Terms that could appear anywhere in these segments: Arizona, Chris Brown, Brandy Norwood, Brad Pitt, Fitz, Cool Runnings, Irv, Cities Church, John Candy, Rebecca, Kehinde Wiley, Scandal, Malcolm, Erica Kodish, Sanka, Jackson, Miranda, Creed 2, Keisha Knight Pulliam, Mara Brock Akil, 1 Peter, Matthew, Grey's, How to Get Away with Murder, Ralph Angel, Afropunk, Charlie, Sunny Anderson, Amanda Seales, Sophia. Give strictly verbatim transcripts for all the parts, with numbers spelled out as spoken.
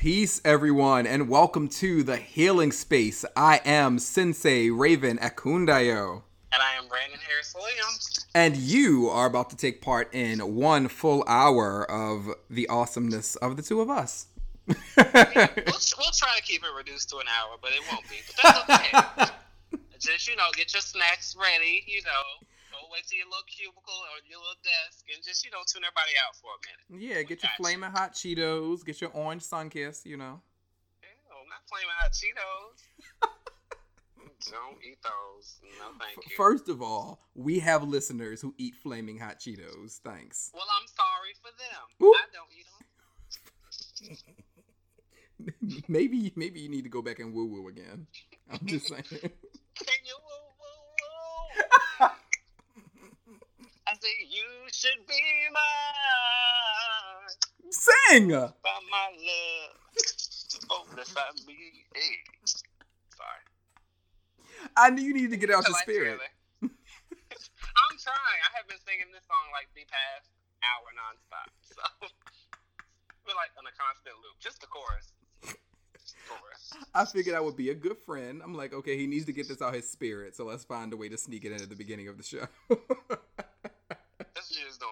Peace, everyone, and welcome to The Healing Space. I am Sensei Raven Akundayo. And I am Brandon Harris-Williams. And you are about to take part in one full hour of the awesomeness of the two of us. I mean, we'll, we'll try to keep it reduced to an hour, but it won't be. But that's okay. Just, you know, get your snacks ready, you know. Go wait till your little cubicle or your little desk and just, you know, tune everybody out for a minute. Yeah, get your flaming hot Cheetos, get your orange Sunkiss, you know. Ew, not flaming hot Cheetos. Don't eat those. No, thank you. First of all, we have listeners who eat flaming hot Cheetos. Thanks. Well, I'm sorry for them. Oop. I don't eat them. maybe, maybe you need to go back and woo-woo again. I'm just saying. Can you woo-woo-woo? I say you should be mine. Sing! By my love. Oh, if I be. Hey. Sorry. I knew you needed to get out your like spirit. Really. I'm trying. I have been singing this song like the past hour nonstop. So we're like on a constant loop. Just the chorus. Just the chorus. I figured I would be a good friend. I'm like, okay, he needs to get this out his spirit. So let's find a way to sneak it in at the beginning of the show. Is doing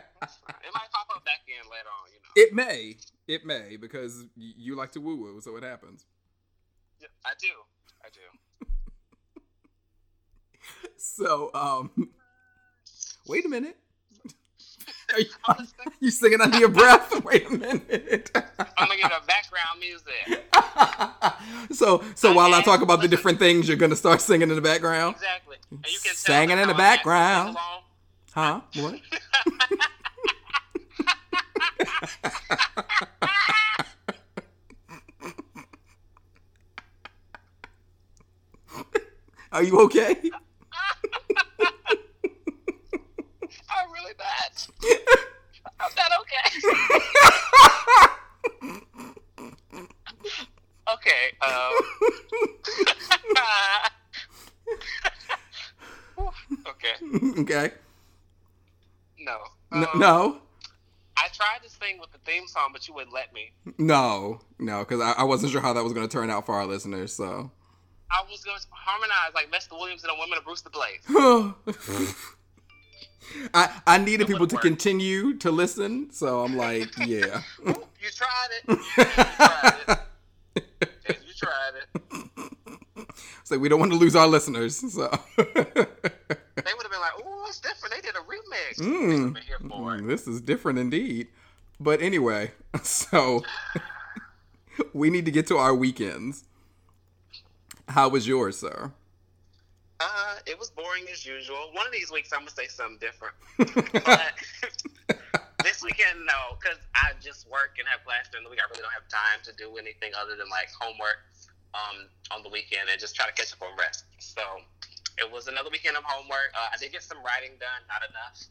okay. It might pop up back in later on, you know. It may, it may, because you like to woo woo, so it happens. Yeah, I do, I do. So, um, wait a minute. Are you, are you singing under your breath? Wait a minute. I'm gonna get a background music. so, so okay. While I talk about the different things, you're gonna start singing in the background. Exactly. And you can singing tell in the background. Huh? What? Are you okay? I'm really bad. I'm not okay. Okay. Um. okay. Okay. No. Um, no. I tried to sing with the theme song, but you wouldn't let me. No, no, because I, I wasn't sure how that was going to turn out for our listeners. So I was going to harmonize like Mister Williams and the Women of Brewster Blaze. I I needed it people to work. Continue to listen, so I'm like, yeah. Ooh, you tried it. You tried it. Yeah, you tried it. So we don't want to lose our listeners. So they would have been like, ooh. It's different. They did a remix. Mm. Here for. Mm, this is different indeed. But anyway, so we need to get to our weekends. How was yours, sir? Uh, it was boring as usual. One of these weeks, I'm gonna say something different. But this weekend, no, because I just work and have class during the week. I really don't have time to do anything other than like homework um, on the weekend and just try to catch up on rest. So. It was another weekend of homework. Uh, I did get some writing done, not enough,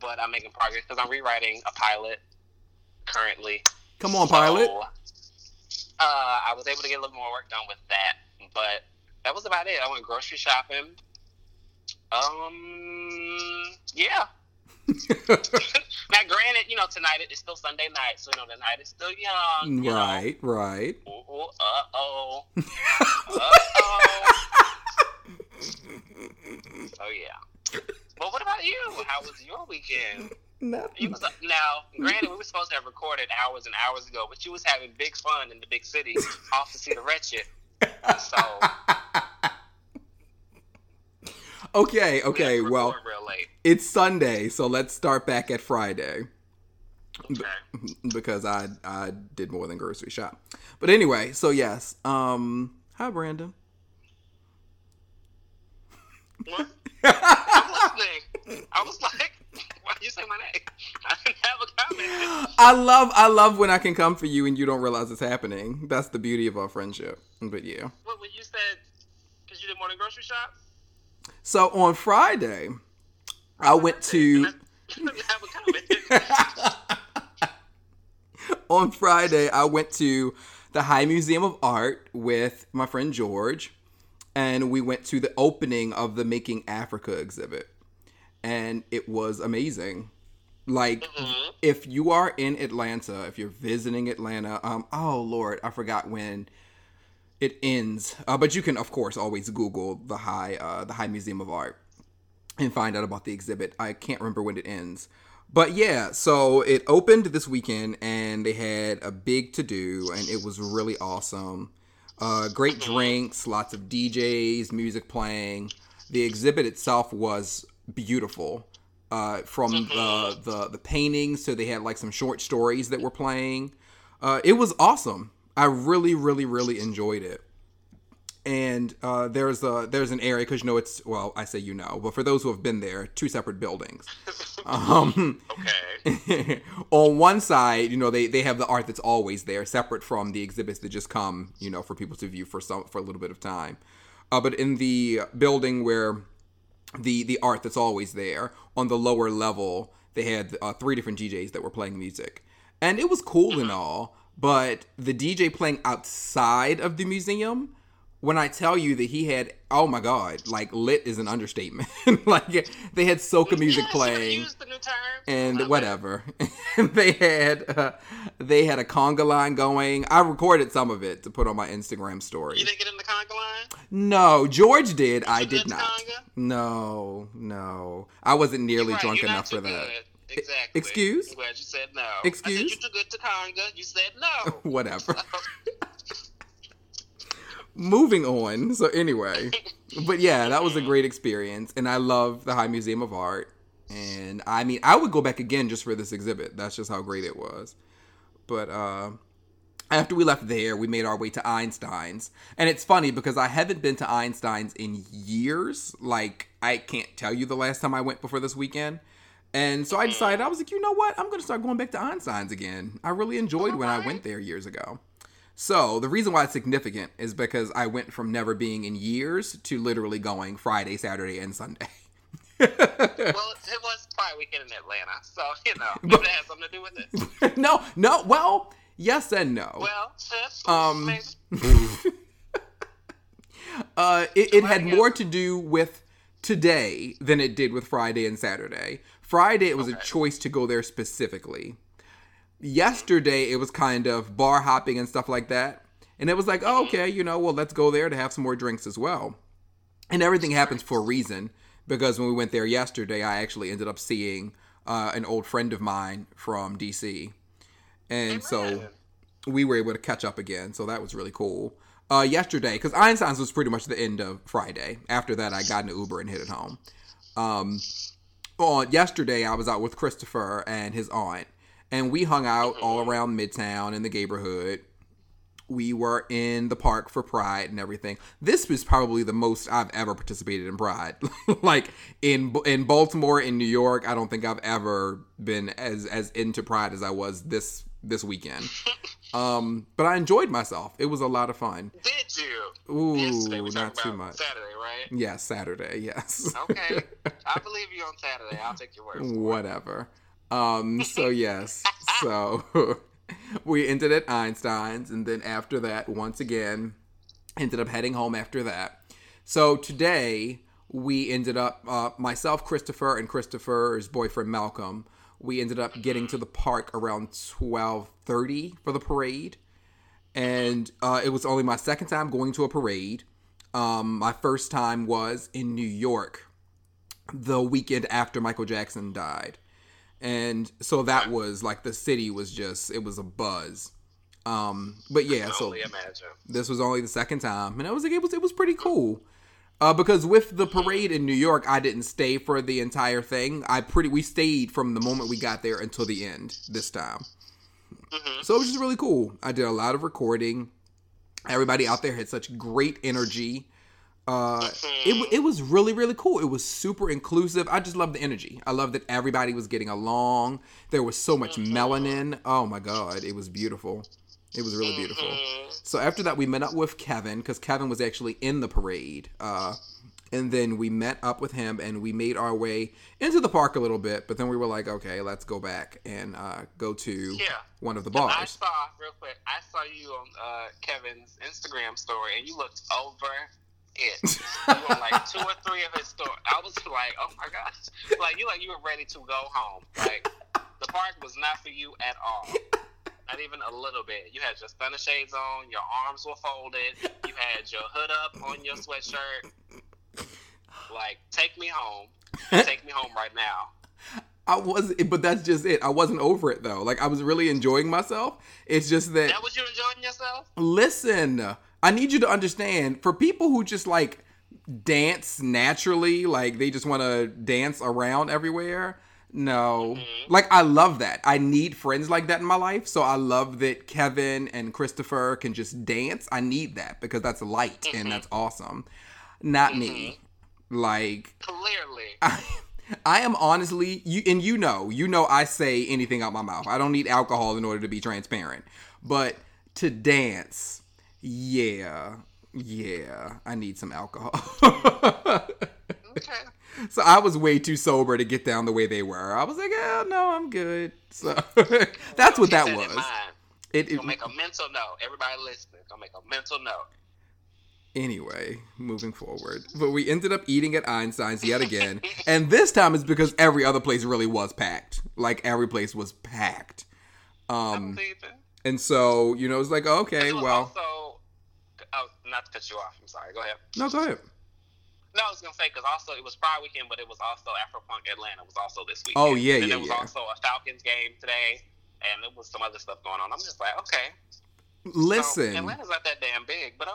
but I'm making progress because I'm rewriting a pilot currently. Come on, so, pilot. Uh, I was able to get a little more work done with that, but that was about it. I went grocery shopping. Um, yeah. Now, granted, you know, tonight it's still Sunday night, so you know the night is still young. You right, know. Right. Uh oh. Uh oh. Oh yeah. Well, what about you? How was your weekend? Nothing. Was, now, granted, we were supposed to have recorded hours and hours ago, but you was having big fun in the big city, off to see the wretched. So. Okay. Okay. We well, real late. It's Sunday, so let's start back at Friday. Okay. B- because I I did more than grocery shop, but anyway. So yes. Um. Hi, Brandon. What? I'm listening. I was like, why did you say my name? I didn't have a comment. I love, I love when I can come for you and you don't realize it's happening. That's the beauty of our friendship. But yeah. What, when you said, because you did morning grocery shop? So on Friday, I went to. I didn't have a comment. On Friday, I went to the High Museum of Art with my friend George. And we went to the opening of the Making Africa exhibit. And it was amazing. Like, mm-hmm. if you are in Atlanta, if you're visiting Atlanta, um, oh, Lord, I forgot when it ends. Uh, but you can, of course, always Google the High, uh, the High Museum of Art and find out about the exhibit. I can't remember when it ends. But, yeah, so it opened this weekend, and they had a big to-do, and it was really awesome. Uh, great drinks, lots of D Js, music playing. The exhibit itself was beautiful. Uh, from the, the the paintings, so they had like some short stories that were playing. Uh, it was awesome. I really, really, really enjoyed it. And uh, there's a there's an area because you know it's well, I say you know, but for those who have been there, two separate buildings. Um, okay. On one side, you know, they they have the art that's always there, separate from the exhibits that just come, you know, for people to view for some for a little bit of time. Uh, but in the building where the the art that's always there on the lower level, they had uh, three different D Js that were playing music, and it was cool and all, but the D J playing outside of the museum, when I tell you that he had, oh my God, like lit is an understatement. Like they had soca music yeah, playing use the new term. And whatever. they had uh, they had a conga line going. I recorded some of it to put on my Instagram story. You didn't get in the conga line? No, George did. You I did not. Conga? No, no, I wasn't nearly right, drunk enough for that. Good. Exactly. Excuse? I'm glad you said no. Excuse? I said, you're too good to conga. You said no. Whatever. Moving on. So anyway, but yeah, that was a great experience, and I love the High Museum of Art, and I mean, I would go back again just for this exhibit. That's just how great it was. But uh, after we left there, we made our way to Einstein's, and it's funny because I haven't been to Einstein's in years. Like, I can't tell you the last time I went before this weekend, and so I decided, I was like, you know what? I'm going to start going back to Einstein's again. I really enjoyed when I went there years ago. So, the reason why it's significant is because I went from never being in years to literally going Friday, Saturday, and Sunday. Well, it was Pride Weekend in Atlanta, so, you know, but it has something to do with it. No, no, well, yes and no. Well, um, uh, it, it had more to do with today than it did with Friday and Saturday. Friday, it was okay. a choice to go there specifically. Yesterday, it was kind of bar hopping and stuff like that. And it was like, oh, okay, you know, well, let's go there to have some more drinks as well. And everything happens for a reason. Because when we went there yesterday, I actually ended up seeing uh, an old friend of mine from D C. And so we were able to catch up again. So that was really cool. Uh, yesterday, because Einstein's was pretty much the end of Friday. After that, I got an Uber and headed home. Um, on yesterday, I was out with Christopher and his aunt. And we hung out all around Midtown in the neighborhood. We were in the park for Pride and everything. This was probably the most I've ever participated in Pride. Like in in Baltimore, in New York, I don't think I've ever been as as into Pride as I was this this weekend. Um, but I enjoyed myself. It was a lot of fun. Did you? Ooh, not too much. Saturday, right? Yes, yeah, Saturday. Yes. Okay, I believe you on Saturday. I'll take your word for it. Whatever. Um, so yes, so we ended at Einstein's, and then after that, once again, ended up heading home after that. So today we ended up, uh, myself, Christopher, and Christopher's boyfriend, Malcolm, we ended up getting to the park around twelve thirty for the parade. And, uh, it was only my second time going to a parade. Um, my first time was in New York the weekend after Michael Jackson died. And so that was like the city was just, it was a buzz. Um, but yeah, so this was only the second time. And I was like, it was, it was pretty cool. Uh, because with the parade in New York, I didn't stay for the entire thing. I pretty, we stayed from the moment we got there until the end this time. Mm-hmm. So it was just really cool. I did a lot of recording. Everybody out there had such great energy. Uh, it it was really, really cool. It was super inclusive. I just loved the energy. I loved that everybody was getting along. There was so much melanin. Oh my God. It was beautiful. It was really beautiful. So after that, we met up with Kevin because Kevin was actually in the parade. Uh, and then we met up with him and we made our way into the park a little bit. But then we were like, okay, let's go back and uh, go to yeah. one of the bars. And I saw, real quick, I saw you on uh, Kevin's Instagram story and you looked over it. You were like two or three of his stories. I was like, oh my gosh. Like you like you were ready to go home. Like part was not for you at all. Not even a little bit. You had your stunner shades on, your arms were folded, you had your hood up on your sweatshirt. Like, take me home. Take me home right now. I wasn't, but that's just it. I wasn't over it, though. Like, I was really enjoying myself. It's just that... That was you enjoying yourself? Listen, I need you to understand, for people who just, like, dance naturally, like, they just want to dance around everywhere... No. Mm-hmm. Like, I love that. I need friends like that in my life. So I love that Kevin and Christopher can just dance. I need that because that's light mm-hmm. and that's awesome. Not mm-hmm. me. Like... Clearly. I, I am honestly... you And you know. You know I say anything out my mouth. I don't need alcohol in order to be transparent. But to dance, yeah. Yeah. I need some alcohol. Okay. So I was way too sober to get down the way they were. I was like, oh, no, I'm good. So that's what that was. It, it, Gonna make a mental note. Everybody listening, gonna make a mental note. Anyway, moving forward. But we ended up eating at Einstein's yet again. And this time it's because every other place really was packed. Like, every place was packed. Um, and so, you know, it's like, oh, okay, it was well. Also, oh, not to cut you off. I'm sorry. Go ahead. No, go ahead. No, I was going to say, because also it was Pride Weekend, but it was also Afropunk Atlanta was also this weekend. Oh, yeah, yeah, And it was yeah. also a Falcons game today, and there was some other stuff going on. I'm just like, okay. Listen. So, Atlanta's not that damn big, but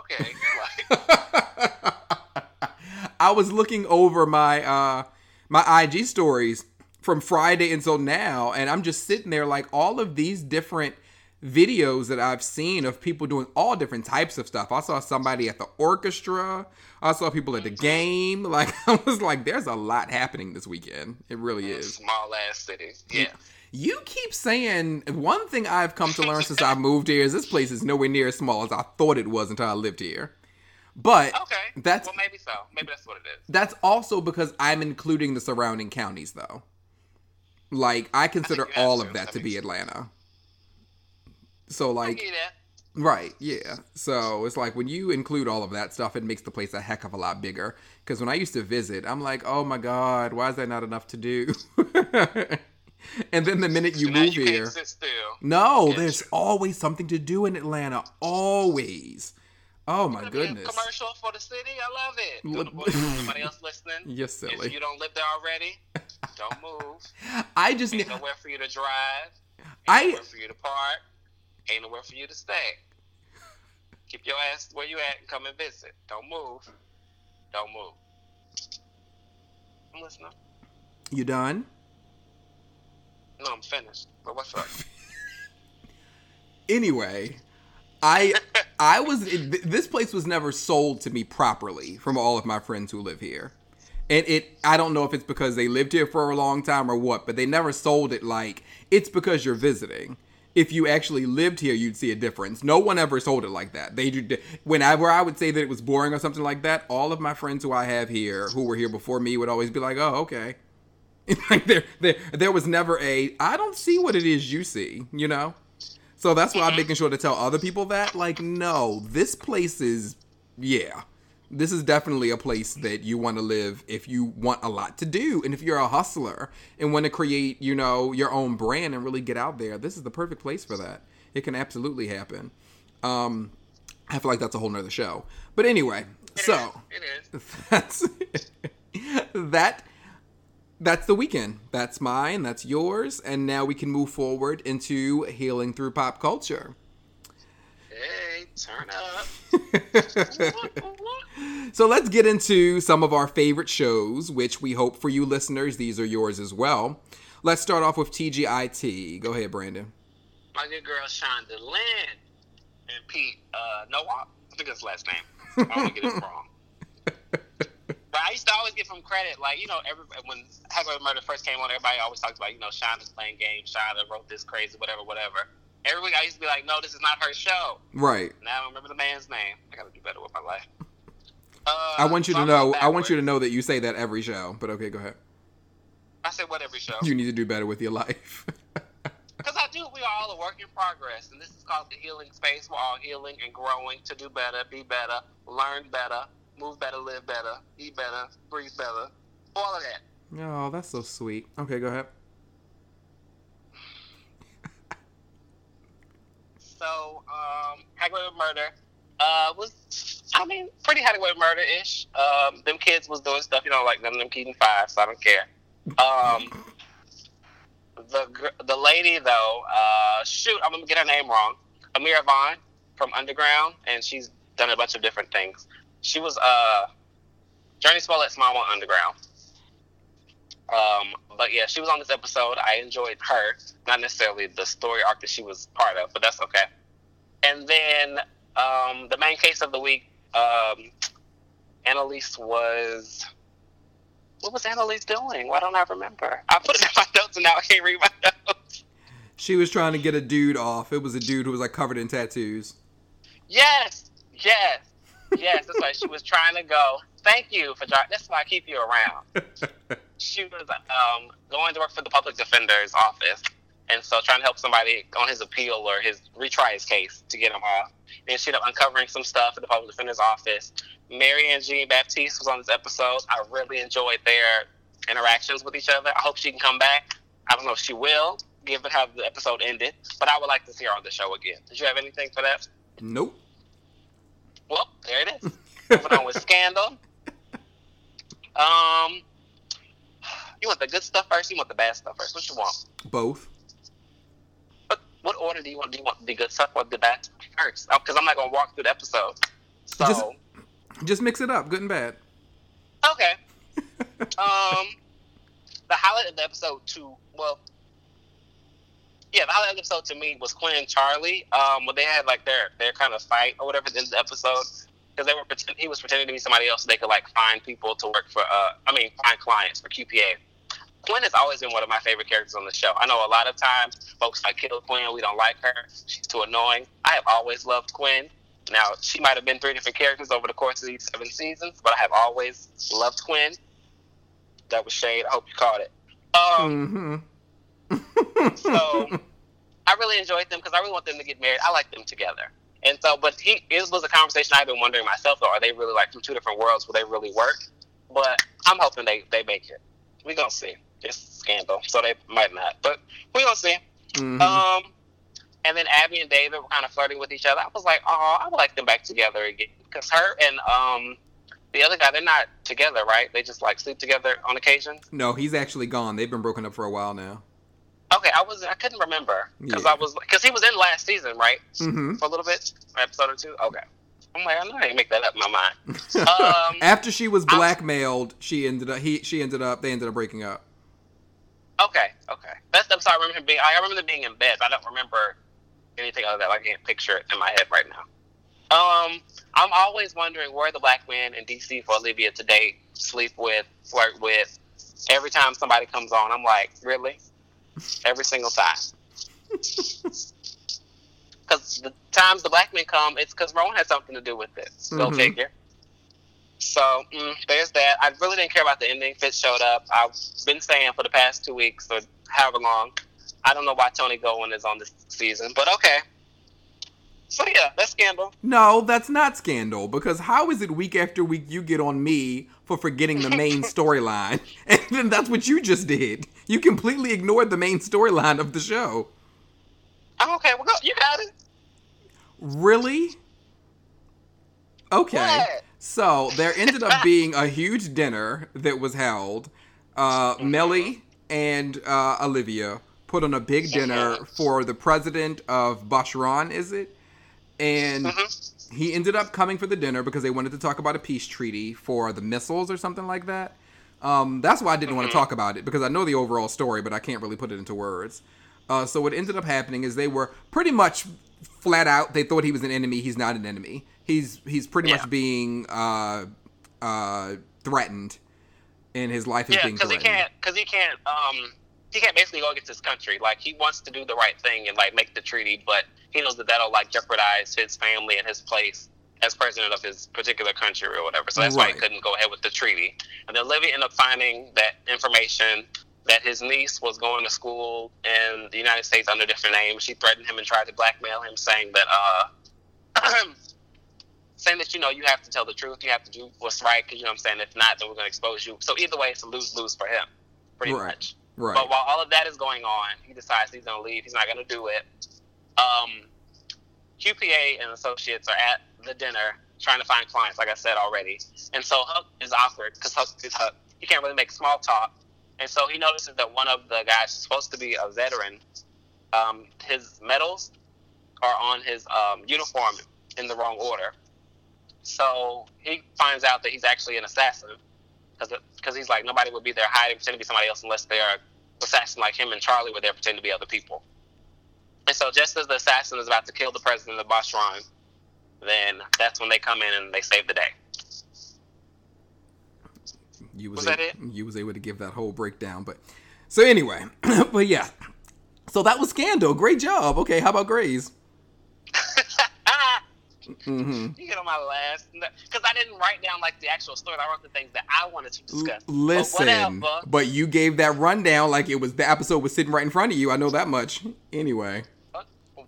okay. Like, I was looking over my uh, my I G stories from Friday until now, and I'm just sitting there like all of these different videos that I've seen of people doing all different types of stuff. I saw somebody at the orchestra. I saw people at the game. Like, I was like, there's a lot happening this weekend. It really is. Small ass city. Yeah. You, you keep saying, one thing I've come to learn since I moved here is this place is nowhere near as small as I thought it was until I lived here. But okay. That's, well, maybe so. Maybe that's what it is. That's also because I'm including the surrounding counties, though. Like, I consider I all of that, that to be Atlanta. So, like, right, yeah. So, it's like, when you include all of that stuff, it makes the place a heck of a lot bigger. Because when I used to visit, I'm like, oh, my God, why is that not enough to do? And then the minute you so move you here, no, yeah, there's true. always something to do in Atlanta. Always. Oh, my goodness. Commercial for the city. I love it. Don't avoid somebody else listening. You're silly. If you don't live there already, don't move. I just need nowhere for you to drive. I... Nowhere for you to park. Ain't nowhere for you to stay. Keep your ass where you at and come and visit. Don't move. Don't move. I'm listening. You done? No, I'm finished. But what's up? Anyway, I I was this place was never sold to me properly from all of my friends who live here. And it, I don't know if it's because they lived here for a long time or what, but they never sold it like it's because you're visiting. If you actually lived here, you'd see a difference. No one ever sold it like that. They do, whenever I would say that it was boring or something like that, all of my friends who I have here, who were here before me, would always be like, "Oh, okay." Like there, there, there was never a. I don't see what it is you see, you know. So that's why I'm making sure to tell other people that, like, no, this place is, yeah, this is definitely a place that you want to live if you want a lot to do. And if you're a hustler and want to create, you know, your own brand and really get out there, this is the perfect place for that. It can absolutely happen. Um, I feel like that's a whole nother show. But anyway, it so is. It is. That's, that, that's the weekend. That's mine. That's yours. And now we can move forward into healing through pop culture. Hey, turn up. So let's get into some of our favorite shows, which we hope for you listeners, these are yours as well. Let's start off with T G I T. Go ahead, Brandon. My good girl, Shonda Lynn and Pete uh, Nowak. I think that's his last name. I don't get it wrong. But I used to always give him credit. Like, you know, every, when How to Get Away with Murder first came on, everybody always talks about, you know, Shonda's playing games. Shonda wrote this crazy, whatever, whatever. Every week I used to be like, no, this is not her show. Right. Now I don't remember the man's name. I got to do better with my life. Uh, I want you so to know. I want you to know that you say that every show. But okay, go ahead. I say what every show. You need to do better with your life. Because I do. We are all a work in progress, and this is called the healing space. We're all healing and growing to do better, be better, learn better, move better, live better, eat better, breathe better, all of that. Oh, that's so sweet. Okay, go ahead. so um, How to Get Away with Murder uh, was, I mean, pretty How to Get Away with Murder-ish. Um, them kids was doing stuff, you know, like none of them keeping five, so I don't care. Um, the the lady, though, uh, shoot, I'm going to get her name wrong, Amira Vaughn from Underground, and she's done a bunch of different things. She was uh, Journey Smollett's mom on Underground. Um, but yeah, she was on this episode. I enjoyed her, not necessarily the story arc that she was part of, but that's okay. And then, um, the main case of the week, um, Annalise was, what was Annalise doing? Why don't I remember? I put it in my notes and now I can't read my notes. She was trying to get a dude off. It was a dude who was like covered in tattoos. Yes. Yes. Yes. That's right. She was trying to go. Thank you for driving. That's why I keep you around. She was um, going to work for the public defender's office, and so trying to help somebody on his appeal or his retry his case to get him off. And she ended up uncovering some stuff at the public defender's office. Mary and Jean Baptiste was on this episode. I really enjoyed their interactions with each other. I hope she can come back. I don't know if she will, given how the episode ended, but I would like to see her on the show again. Did you have anything for that? Nope. Well, there it is. Moving on with Scandal. Um... You want the good stuff first? You want the bad stuff first? What you want? Both. What, what order do you want? Do you want the good stuff or the bad stuff first? Because I'm not going to walk through the episode. So Just, just mix it up, good and bad. Okay. um, The highlight of the episode to, well, yeah, the highlight of the episode to me was Quinn and Charlie. Um, when they had, like, their, their kind of fight or whatever at the end of the episode. Because they were pretend, he was pretending to be somebody else so they could, like, find people to work for, uh, I mean, find clients for Q P A. Quinn has always been one of my favorite characters on the show. I know a lot of times folks like kill Quinn, we don't like her, she's too annoying. I have always loved Quinn. Now, she might have been three different characters over the course of these seven seasons, but I have always loved Quinn. That was shade. I hope you caught it. Um, mm-hmm. So, I really enjoyed them because I really want them to get married. I like them together. And so, but he, it was a conversation I've been wondering myself, though. Are they really, like, from two different worlds? Will they really work? But I'm hoping they, they make it. We're going to see. It's Scandal, so they might not. But we're going to see. Mm-hmm. Um, and then Abby and David were kind of flirting with each other. I was like, oh, I would like them back together again. Because her and um, the other guy, they're not together, right? They just, like, sleep together on occasions? No, he's actually gone. They've been broken up for a while now. Okay, I was I couldn't remember because yeah. I was because he was in last season, right? Mm-hmm. For a little bit, episode or two. Okay, I'm like I know I didn't make that up in my mind. Um, After she was blackmailed, I, she ended up he she ended up they ended up breaking up. Okay, okay, that's the episode I remember him being. I remember them being in bed. But I don't remember anything other than that. I can't picture it in my head right now. Um, I'm always wondering where the black men in D C for Olivia today sleep with, flirt with. Every time somebody comes on, I'm like, really? Every single time. Because the times the black men come, it's because Rowan had something to do with it. Go mm-hmm. figure. So, mm, there's that. I really didn't care about the ending. Fitz showed up. I've been saying for the past two weeks or however long. I don't know why Tony Gowen is on this season, but okay. So, yeah, that's Scandal. No, that's not Scandal, because how is it week after week you get on me for forgetting the main storyline? And then that's what you just did. You completely ignored the main storyline of the show. I'm okay. Well, you got it. Really? Okay. What? So, there ended up being a huge dinner that was held. Uh, mm-hmm. Melly and uh, Olivia put on a big dinner mm-hmm. for the president of Bashran, is it? And mm-hmm. he ended up coming for the dinner because they wanted to talk about a peace treaty for the missiles or something like that. Um, that's why I didn't mm-hmm. want to talk about it, because I know the overall story, but I can't really put it into words. Uh, so what ended up happening is they were pretty much flat out. They thought he was an enemy. He's not an enemy. He's he's pretty yeah. much being uh, uh, threatened, and his life is yeah, being threatened. Yeah, because he can't. Because he can't. Um... He can't basically go against his country. Like, he wants to do the right thing and, like, make the treaty, but he knows that that'll, like, jeopardize his family and his place as president of his particular country or whatever. So that's right. why he couldn't go ahead with the treaty. And then Olivia ended up finding that information that his niece was going to school in the United States under different names. She threatened him and tried to blackmail him, saying that, uh, saying that, you know, you have to tell the truth. You have to do what's right, because, you know what I'm saying, if not, then we're going to expose you. So either way, it's a lose-lose for him, pretty right. much. Right. But while all of that is going on, he decides he's going to leave. He's not going to do it. Um, Q P A and associates are at the dinner trying to find clients, like I said already. And so Huck is awkward because Huck is Huck. He can't really make small talk. And so he notices that one of the guys supposed to be a veteran, um, his medals are on his um, uniform in the wrong order. So he finds out that he's actually an assassin because he's like, nobody would be there hiding, pretending to be somebody else unless they are assassin like him and Charlie were there pretending to be other people. And so just as the assassin is about to kill the president of Bashran, then that's when they come in and they save the day. You was, was a- that it? You was able to give that whole breakdown, but so anyway, but yeah. So that was Scandal. Great job. Okay, how about Grey's? Mm-hmm. You get on my last, because I didn't write down like the actual story. I wrote the things that I wanted to discuss. L- listen, but, but you gave that rundown like it was the episode was sitting right in front of you. I know that much. Anyway.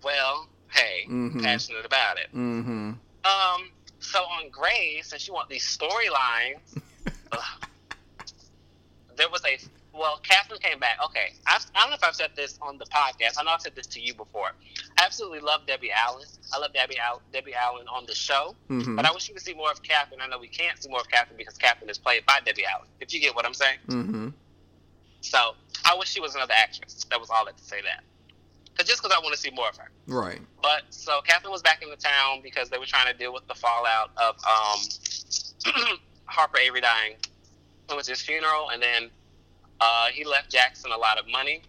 Well, hey, mm-hmm. passionate about it. Mm-hmm. Um. So on Grey's, since you want these storylines, there was a well, Catherine came back. Okay, I've, I don't know if I've said this on the podcast. I know I've said this to you before. I absolutely love Debbie Allen. I love Debbie, Al- Debbie Allen on the show. Mm-hmm. But I wish we could see more of Catherine. I know we can't see more of Catherine because Catherine is played by Debbie Allen, if you get what I'm saying. Mm-hmm. So I wish she was another actress. That was all I had to say that. Cause just because I want to see more of her. Right. But so Catherine was back in the town because they were trying to deal with the fallout of um, Harper Avery dying. It was his funeral, and then Uh, he left Jackson a lot of money,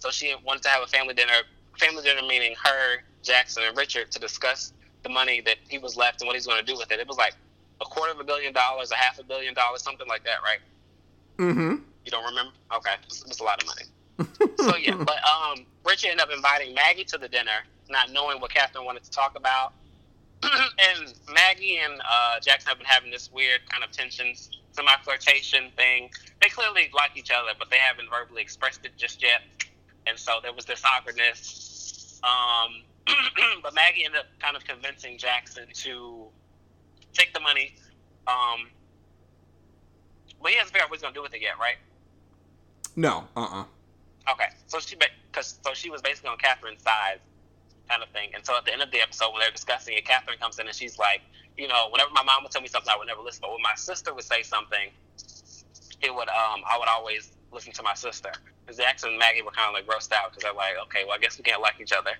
so she wanted to have a family dinner, family dinner meaning her, Jackson, and Richard, to discuss the money that he was left and what he's going to do with it. It was like a quarter of a billion dollars, a half a billion dollars, something like that, right? Mm-hmm. You don't remember? Okay. It was a lot of money. So, yeah, but um, Richard ended up inviting Maggie to the dinner, not knowing what Catherine wanted to talk about. And Maggie and uh, Jackson have been having this weird kind of tension, semi-flirtation thing. They clearly like each other, but they haven't verbally expressed it just yet. And so there was this awkwardness. Um, but Maggie ended up kind of convincing Jackson to take the money. Um, but he hasn't figured out what he's going to do with it yet, right? No, uh-uh. Okay, so she, cause, so she was basically on Catherine's side. Kind of thing. And so at the end of the episode, when they're discussing it, Catherine comes in and she's like, you know, whenever my mom would tell me something, I would never listen. But when my sister would say something, it would, um, I would always listen to my sister. Because Jackson and Maggie were kind of like grossed out because they're like, okay, well, I guess we can't like each other.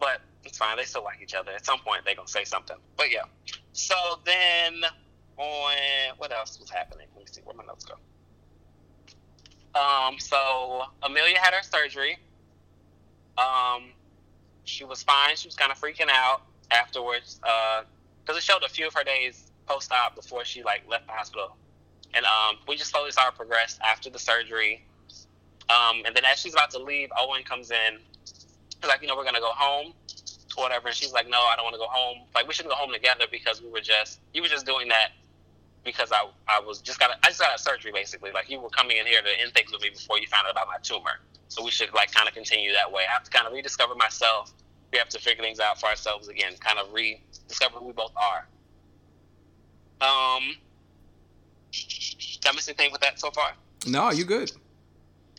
But it's fine. They still like each other. At some point, they're going to say something. But yeah. So then on, what else was happening? Let me see. Where my notes go? Um, so Amelia had her surgery. Um, She was fine. She was kind of freaking out afterwards because uh, it showed a few of her days post-op before she like left the hospital. And um, we just slowly saw her progress after the surgery. Um, and then as she's about to leave, Owen comes in. He's like, you know, we're going to go home or whatever. And she's like, no, I don't want to go home. Like, we shouldn't go home together because we were just, you were just doing that because I I was just got, I just got out of surgery basically. Like, you were coming in here to end things with me before you found out about my tumor. So we should, like, kind of continue that way. I have to kind of rediscover myself. We have to figure things out for ourselves again. Kind of rediscover who we both are. Um, did I miss anything with that so far? No, you good.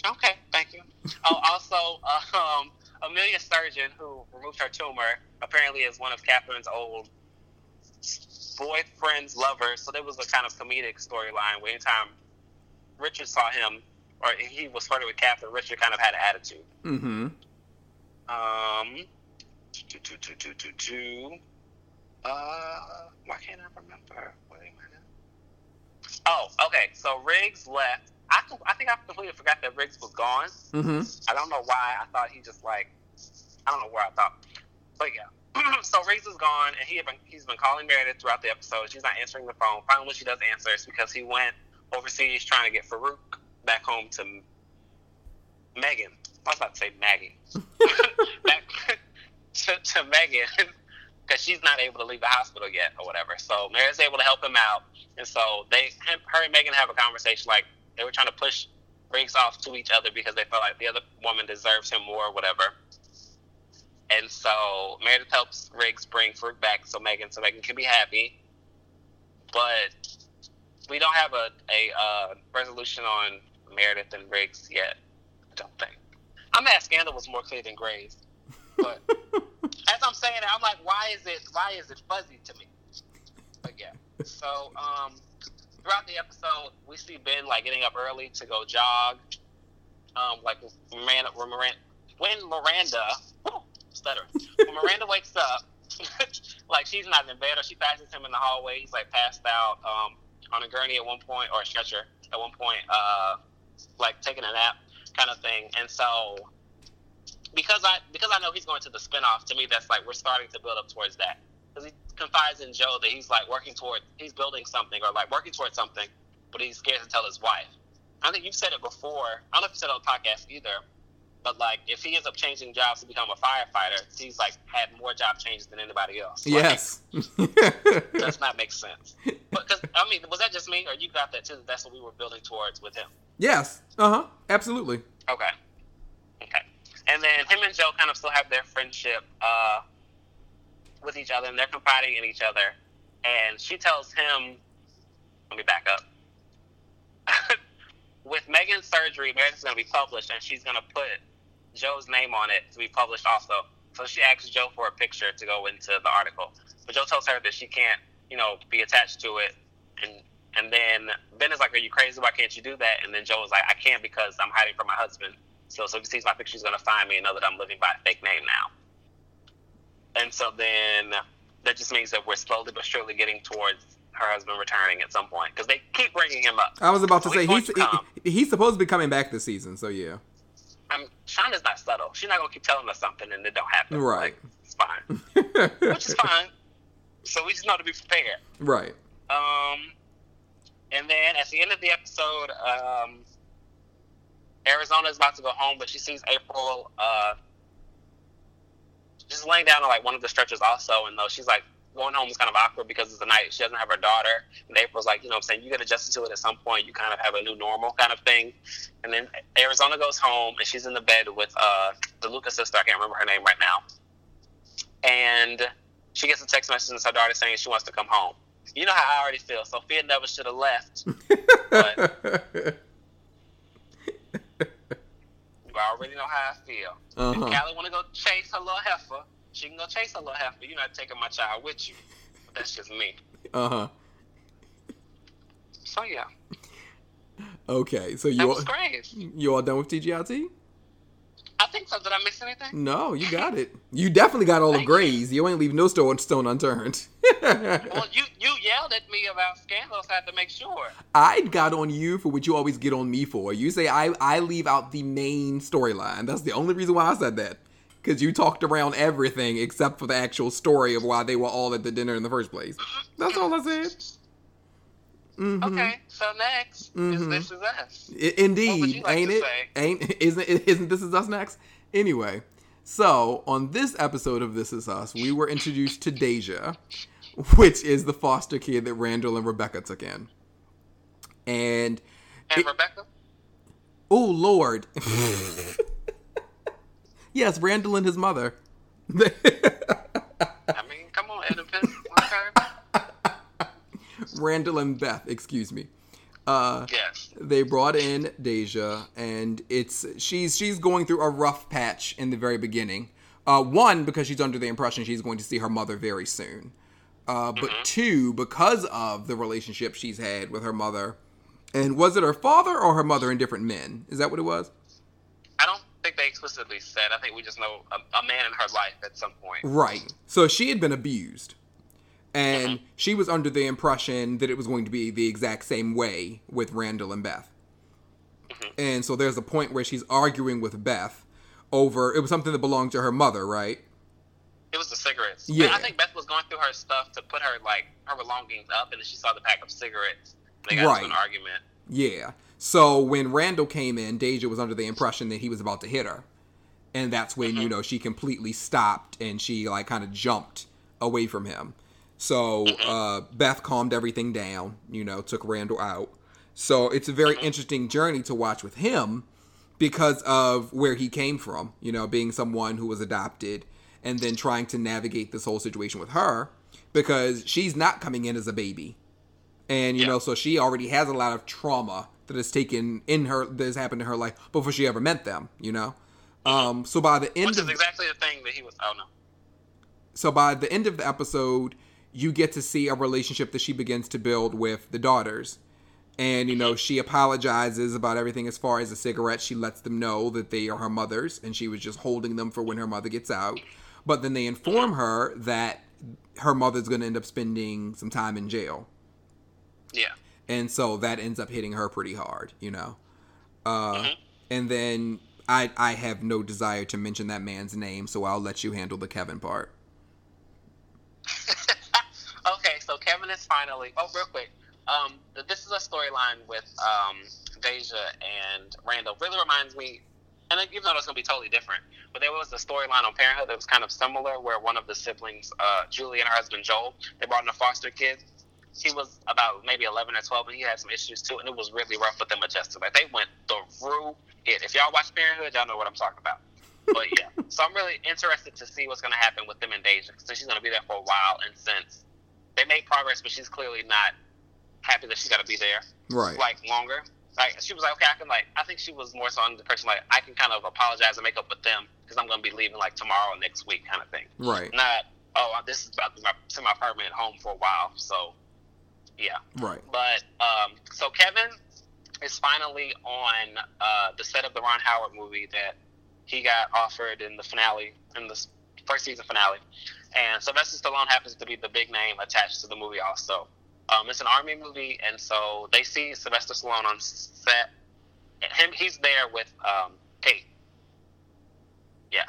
Okay, thank you. Oh, also, uh, um, Amelia Sturgeon, who removed her tumor, apparently is one of Catherine's old boyfriend's lovers. So there was a kind of comedic storyline where anytime Richard saw him, or he was flirting with Catherine, Richard kind of had an attitude. Mm-hmm. Um, two, two, two, two, two, two. Uh, why can't I remember? Wait a minute. Oh, okay. So Riggs left. I I think I completely forgot that Riggs was gone. Mm-hmm. I don't know why. I thought he just like, I don't know where I thought. But yeah. So Riggs is gone, and he had been, he's been calling Meredith throughout the episode. She's not answering the phone. Finally, when she does answer, it's because he went overseas trying to get Farouk back home to Megan. I was about to say Maggie. back to, to Megan, because she's not able to leave the hospital yet or whatever. So Mary's able to help him out, and so they, him, her and Megan have a conversation like they were trying to push Riggs off to each other because they felt like the other woman deserves him more or whatever. And so Meredith helps Riggs bring Farouk back so Megan so Megan can be happy, but we don't have a a uh, resolution on Meredith and Riggs yet. I don't think. I'm mad Scandal was more clear than Grey's. But as I'm saying that, I'm like, why is it why is it fuzzy to me? But yeah. So um, throughout the episode, we see Ben like getting up early to go jog. Um, like Miranda, Miranda, when Miranda, whew, stutter. When Miranda wakes up, like she's not in bed, or she passes him in the hallway. He's like passed out um, on a gurney at one point, or a stretcher at one point, uh, like taking a nap, kind of thing. And so, because I because I know he's going to the spinoff, to me that's like we're starting to build up towards that. Because he confides in Joe that he's like working toward, he's building something, or like working towards something, but he's scared to tell his wife. I think you've said it before. I don't know if you said it on the podcast either, but like if he ends up changing jobs to become a firefighter, he's like had more job changes than anybody else. Like, yes, does not make sense. Because I mean, was that just me, or you got that too? That's what we were building towards with him. Yes. Uh huh. Absolutely. Okay. Okay. And then him and Joe kind of still have their friendship uh, with each other, and they're confiding in each other. And she tells him, "Let me back up." With Megan's surgery, Meredith's going to be published, and she's going to put Joe's name on it to be published also. So she asks Joe for a picture to go into the article. But Joe tells her that she can't, you know, be attached to it. And and then Ben is like, are you crazy? Why can't you do that? And then Joe is like, I can't because I'm hiding from my husband. So, so if he sees my picture, he's going to find me and know that I'm living by a fake name now. And so then that just means that we're slowly but surely getting towards her husband returning at some point, because they keep bringing him up. I was about to so say, he's, he's, to he, he's supposed to be coming back this season, so yeah. Um, Shonda's not subtle. She's not going to keep telling us something and it don't happen. Right. Like, it's fine. Which is fine. So we just know to be prepared. Right. Um, and then at the end of the episode, um, Arizona's about to go home, but she sees April uh, just laying down on like one of the stretchers also, and though she's like, going home is kind of awkward because it's a night. She doesn't have her daughter. And April's like, you know what I'm saying? You get adjusted to it at some point. You kind of have a new normal kind of thing. And then Arizona goes home, and she's in the bed with uh, the Lucas sister. I can't remember her name right now. And she gets a text message from her daughter saying she wants to come home. You know how I already feel. Sophia never should have left. But you already know how I feel. Uh-huh. If Callie want to go chase her little heifer, she can go chase a little heifer. You're not taking my child with you. But that's just me. Uh-huh. So, yeah. Okay, so you all, you all done with T G I T? I think so. Did I miss anything? No, you got it. You definitely got all of Grey's. You ain't leave no stone unturned. Well, you, you yelled at me about Scandals. I had to make sure. I got on you for what you always get on me for. You say I, I leave out the main storyline. That's the only reason why I said that. Because you talked around everything except for the actual story of why they were all at the dinner in the first place. That's all I said. Mm-hmm. Okay, so next mm-hmm. is This Is Us. I- indeed, like ain't it? Say? Ain't isn't isn't This Is Us next? Anyway, so on this episode of This Is Us, we were introduced to Deja, which is the foster kid that Randall and Rebecca took in. And and it, Rebecca. Oh Lord. Yes, Randall and his mother. I mean, come on, Oedipus. Randall and Beth, excuse me. Uh, yes. They brought in Deja, and it's she's she's going through a rough patch in the very beginning. Uh, one, because she's under the impression she's going to see her mother very soon. Uh, but mm-hmm. two, because of the relationship she's had with her mother. And was it her father or her mother and different men? Is that what it was? I don't I think they explicitly said. I think we just know a, a man in her life at some point. Right. So she had been abused. And mm-hmm. she was under the impression that it was going to be the exact same way with Randall and Beth. Mm-hmm. And so there's a point where she's arguing with Beth over, it was something that belonged to her mother, right? It was the cigarettes. Yeah. And I think Beth was going through her stuff to put her, like, her belongings up, and then she saw the pack of cigarettes. They got right. into an argument. Yeah. So when Randall came in, Deja was under the impression that he was about to hit her. And that's when, mm-hmm. you know, she completely stopped and she, like, kind of jumped away from him. So mm-hmm. uh, Beth calmed everything down, you know, took Randall out. So it's a very mm-hmm. interesting journey to watch with him because of where he came from, you know, being someone who was adopted and then trying to navigate this whole situation with her because she's not coming in as a baby. And, you yeah. know, so she already has a lot of trauma that has taken in her, that has happened in her life before she ever met them, you know? Um, so by the end Which is of, exactly the thing that he was, oh no. So by the end of the episode, you get to see a relationship that she begins to build with the daughters. And, you know, she apologizes about everything as far as the cigarettes. She lets them know that they are her mother's and she was just holding them for when her mother gets out. But then they inform her that her mother's going to end up spending some time in jail. Yeah. And so that ends up hitting her pretty hard, you know. Uh, mm-hmm. And then I I have no desire to mention that man's name, so I'll let you handle the Kevin part. Okay, so Kevin is finally... Oh, real quick. Um, this is a storyline with um, Deja and Randall. Really reminds me, and even though it's going to be totally different, but there was a storyline on Parenthood that was kind of similar where one of the siblings, uh, Julie and her husband Joel, they brought in a foster kid. He was about maybe eleven or twelve, and he had some issues too, and it was really rough with them adjusting. Like, they went through it. If y'all watch Parenthood, y'all know what I'm talking about. But yeah, so I'm really interested to see what's going to happen with them and Deja. So she's going to be there for a while, and since they made progress, but she's clearly not happy that she's got to be there, right? Like, longer. Like, she was like, okay, I can, like, I think she was more so on the person, like, I can kind of apologize and make up with them because I'm going to be leaving, like, tomorrow or next week kind of thing. Right. Not, oh, this is about to be my semi-permanent home for a while, so... Yeah. Right. But, um, so Kevin is finally on uh, the set of the Ron Howard movie that he got offered in the finale, in the first season finale. And Sylvester Stallone happens to be the big name attached to the movie also. Um, it's an army movie, and so they see Sylvester Stallone on set. And him, he's there with um, Kate. Yeah.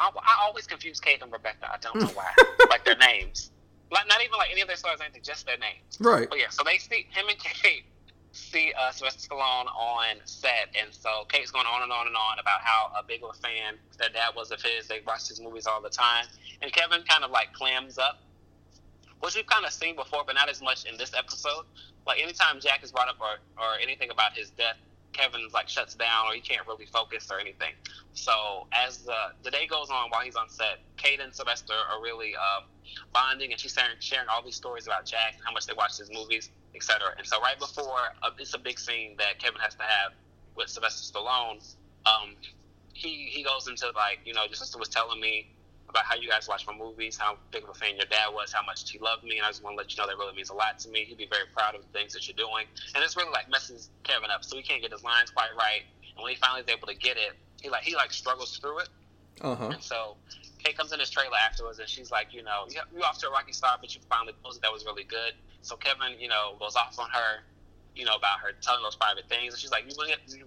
I, I always confuse Kate and Rebecca. I don't know why. Like, their names. Like, not even like any of their stars, anything, just their names. Right. But yeah, so they see, him and Kate see uh, Sylvester Stallone on set, and so Kate's going on and on and on about how a big of a fan their dad was of his. They watched his movies all the time. And Kevin kind of like clams up, which we've kind of seen before, but not as much in this episode. Like, anytime Jack is brought up or, or anything about his death, Kevin's like shuts down, or he can't really focus or anything. So as the, the day goes on while he's on set, Kate and Sylvester are really uh, bonding, and she's sharing, sharing all these stories about Jack and how much they watched his movies, et cetera. And so right before uh, it's a big scene that Kevin has to have with Sylvester Stallone, um, he he goes into, like, you know, your sister was telling me about how you guys watch my movies, how big of a fan your dad was, how much he loved me, and I just want to let you know that really means a lot to me. He'd be very proud of the things that you're doing. And it's really, like, messes Kevin up, so he can't get his lines quite right. And when he finally is able to get it, he, like, he like struggles through it. Uh-huh. And so Kate comes in his trailer afterwards, and she's like, you know, you're off to a rocky start, but you finally posted. That was really good. So Kevin, you know, goes off on her, you know, about her telling those private things. And she's like, you,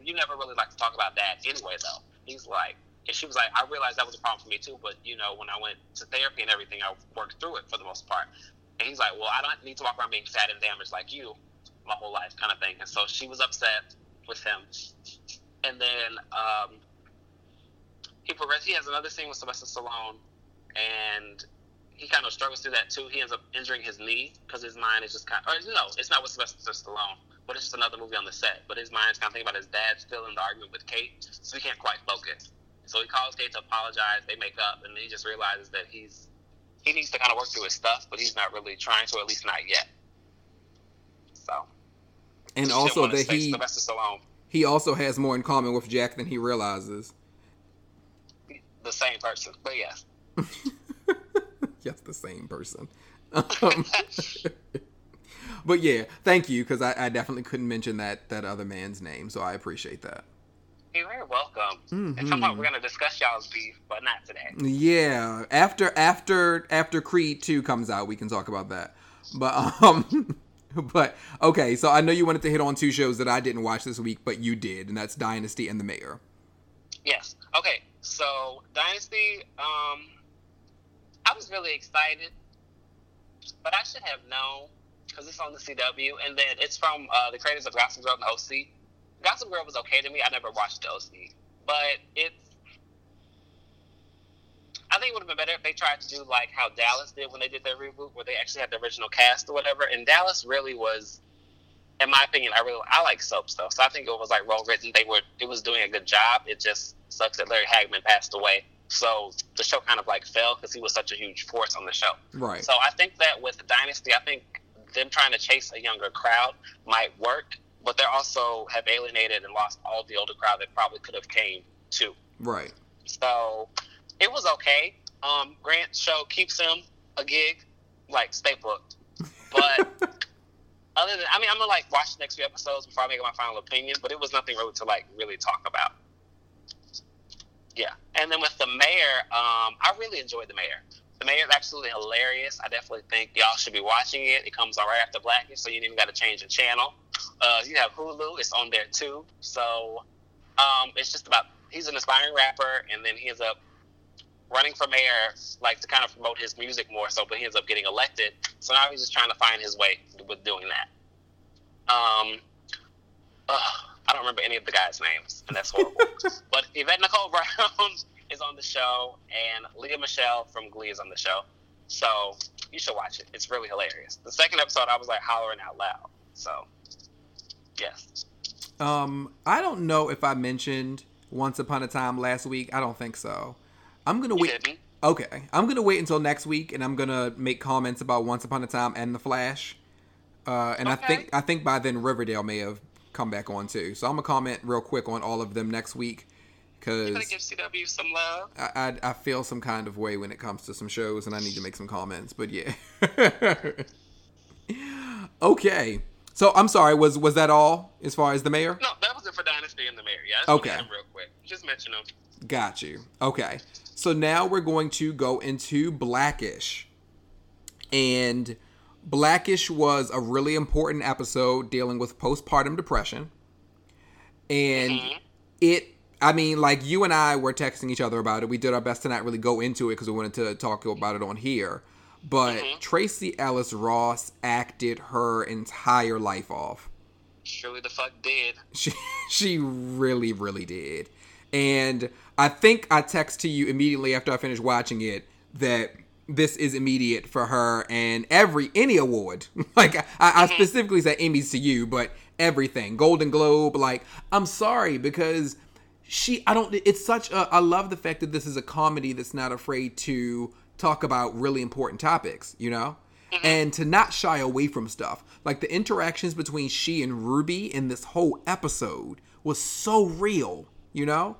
you never really like to talk about that anyway, though. He's like... And she was like, I realized that was a problem for me too, but, you know, when I went to therapy and everything, I worked through it for the most part. And he's like, well, I don't need to walk around being fat and damaged like you my whole life kind of thing. And so she was upset with him. And then um, he progressed. He has another scene with Sylvester Stallone, and he kind of struggles through that too. He ends up injuring his knee because his mind is just kind of, or no, it's not with Sylvester Stallone, but it's just another movie on the set. But his mind's kind of thinking about his dad still in the argument with Kate, so he can't quite focus. So he calls Kate to apologize. They make up, and he just realizes that he's he needs to kind of work through his stuff, but he's not really trying to, at least not yet. So, and also that he he also has more in common with Jack than he realizes. The same person, but yes, yes, the same person. Um, but yeah, thank you, because I, I definitely couldn't mention that that other man's name, so I appreciate that. You're very welcome. Mm-hmm. At some point, we're going to discuss y'all's beef, but not today. Yeah. After after after Creed two comes out, we can talk about that. But, um, but okay, so I know you wanted to hit on two shows that I didn't watch this week, but you did, and that's Dynasty and The Mayor. Yes. Okay, so Dynasty, um, I was really excited, but I should have known, because it's on the C W, and then it's from uh, the creators of Gossip Girl and O C. Gossip Girl was okay to me. I never watched the O C. But it's... I think it would have been better if they tried to do like how Dallas did when they did their reboot, where they actually had the original cast or whatever. And Dallas really was, in my opinion, I really I like soap stuff. So I think it was like well written. They were it was doing a good job. It just sucks that Larry Hagman passed away. So the show kind of like fell because he was such a huge force on the show. Right. So I think that with Dynasty, I think them trying to chase a younger crowd might work. But they also have alienated and lost all the older crowd that probably could have came to. Right. So it was okay. Um, Grant's show keeps him a gig, like, stay booked. But other than, I mean, I'm going to, like, watch the next few episodes before I make my final opinion, but it was nothing really to, like, really talk about. Yeah. And then with the mayor, um, I really enjoyed the mayor. The mayor is absolutely hilarious. I definitely think y'all should be watching it. It comes on right after Blackish, so you didn't even got to change the channel. Uh, you have Hulu. It's on there, too. So um, it's just about, he's an aspiring rapper, and then he ends up running for mayor, like, to kind of promote his music more so, but he ends up getting elected. So now he's just trying to find his way with doing that. Um, uh, I don't remember any of the guys' names, and that's horrible. But Yvette Nicole Brown is on the show, and Leah Michelle from Glee is on the show. So you should watch it. It's really hilarious. The second episode, I was, like, hollering out loud. So, yes. Um, I don't know if I mentioned Once Upon a Time last week. I don't think so. I'm gonna wait. Okay, I'm gonna wait until next week, and I'm gonna make comments about Once Upon a Time and The Flash. Uh, and okay. I think I think by then Riverdale may have come back on too. So I'm gonna comment real quick on all of them next week because gotta give C W some love. I, I I feel some kind of way when it comes to some shows, and I need to make some comments. But yeah. Okay. So I'm sorry. Was was that all as far as the mayor? No, that was it for Dynasty and the mayor. Yeah. I just okay. Them real quick, just mention them. Got you. Okay. So now we're going to go into Blackish. And Blackish was a really important episode dealing with postpartum depression. And mm-hmm. it, I mean, like, you and I were texting each other about it. We did our best to not really go into it because we wanted to talk about it on here. But mm-hmm. Tracee Ellis Ross acted her entire life off. Surely the fuck did. She, she really, really did. And I think I text to you immediately after I finished watching it that this is immediate for her and every, any award. Like, I, I mm-hmm. specifically said Emmys to you, but everything. Golden Globe, like, I'm sorry because she, I don't, it's such a, I love the fact that this is a comedy that's not afraid to talk about really important topics, you know? Mm-hmm. And to not shy away from stuff. Like, the interactions between she and Ruby in this whole episode was so real. You know?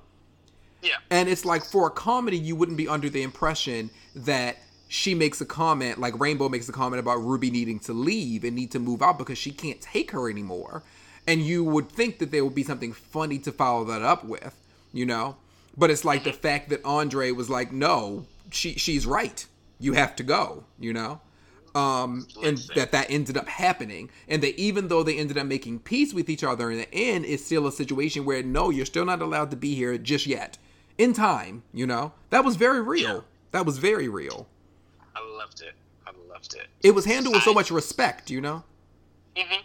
Yeah. And it's like, for a comedy, you wouldn't be under the impression that she makes a comment, like Rainbow makes a comment about Ruby needing to leave and need to move out because she can't take her anymore. And you would think that there would be something funny to follow that up with, you know? But it's like mm-hmm. the fact that Andre was like, no, she she's right. You have to go, you know? Um, and that that ended up happening, and that even though they ended up making peace with each other in the end, it's still a situation where no, you're still not allowed to be here just yet in time, you know? That was very real. Yeah. That was very real. I loved it. I loved it. It was handled with I, so much respect, you know? Mm-hmm.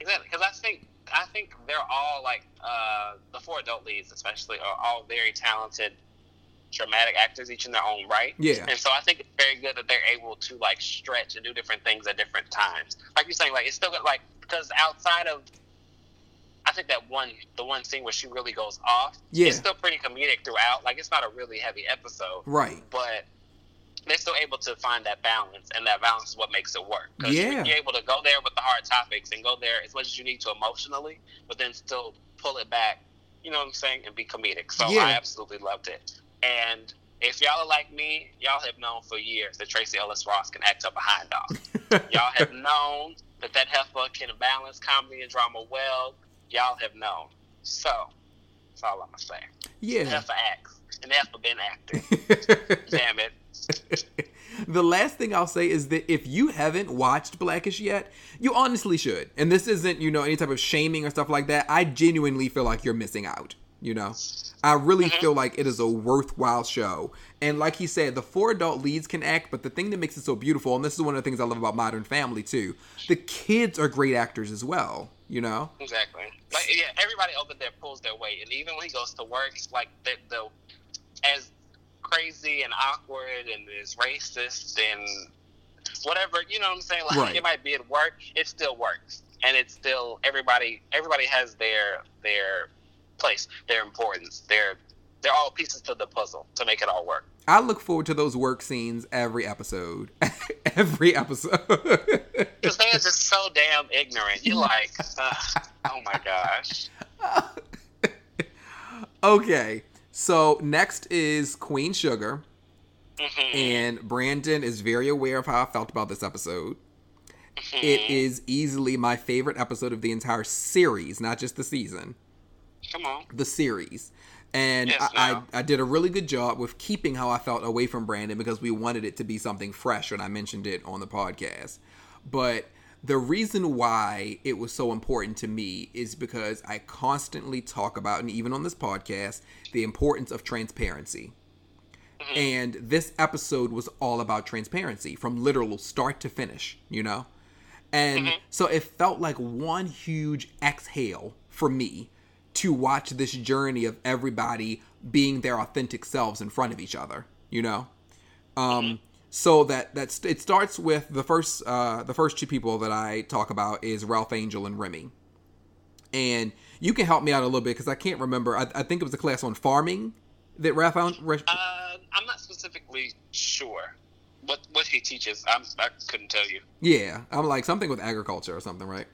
Exactly, because I think I think they're all like uh, the four adult leads especially are all very talented dramatic actors, each in their own right. Yeah. And so I think it's very good that they're able to, like, stretch and do different things at different times. Like you're saying, like, it's still good, like, because outside of, I think that one, the one scene where she really goes off, yeah. it's still pretty comedic throughout. Like, it's not a really heavy episode. Right. But they're still able to find that balance, and that balance is what makes it work. Because yeah. you're able to go there with the hard topics and go there as much as you need to emotionally, but then still pull it back, you know what I'm saying, and be comedic. So yeah. I absolutely loved it. And if y'all are like me, y'all have known for years that Tracee Ellis Ross can act up a high dog. Y'all have known that that heifer can balance comedy and drama well. Y'all have known. So, that's all I'm going to say. Yeah. The heifer acts. And the heifer been acting. Damn it. The last thing I'll say is that if you haven't watched Blackish yet, you honestly should. And this isn't, you know, any type of shaming or stuff like that. I genuinely feel like you're missing out, you know? I really mm-hmm. feel like it is a worthwhile show. And like he said, the four adult leads can act, but the thing that makes it so beautiful, and this is one of the things I love about Modern Family too, the kids are great actors as well, you know? Exactly. Like, yeah, everybody over there pulls their weight. And even when he goes to work, like, the, the as crazy and awkward and as racist and whatever, you know what I'm saying? Like, right. It might be at work, it still works. And it's still, everybody everybody has their their... place, their importance, they're they're all pieces to the puzzle to make it all work. I look forward to those work scenes every episode. Every episode, because they're just so damn ignorant. You're like, oh my gosh. Okay, So next is Queen Sugar. Mm-hmm. And Brandon is very aware of how I felt about this episode. Mm-hmm. It is easily my favorite episode of the entire series, not just the season. Come on. The series. And yes, I, I, I did a really good job with keeping how I felt away from Brandon because we wanted it to be something fresh when I mentioned it on the podcast. But the reason why it was so important to me is because I constantly talk about, and even on this podcast, the importance of transparency. Mm-hmm. And this episode was all about transparency from literal start to finish, you know? And mm-hmm. so it felt like one huge exhale for me to watch this journey of everybody being their authentic selves in front of each other, you know? Um, mm-hmm. So that that's, it starts with the first uh, the first two people that I talk about is Ralph Angel and Remy. And you can help me out a little bit because I can't remember. I, I think it was a class on farming that Ralph Angel... Uh, I'm not specifically sure what what he teaches. I'm, I couldn't tell you. Yeah, I'm like something with agriculture or something, right?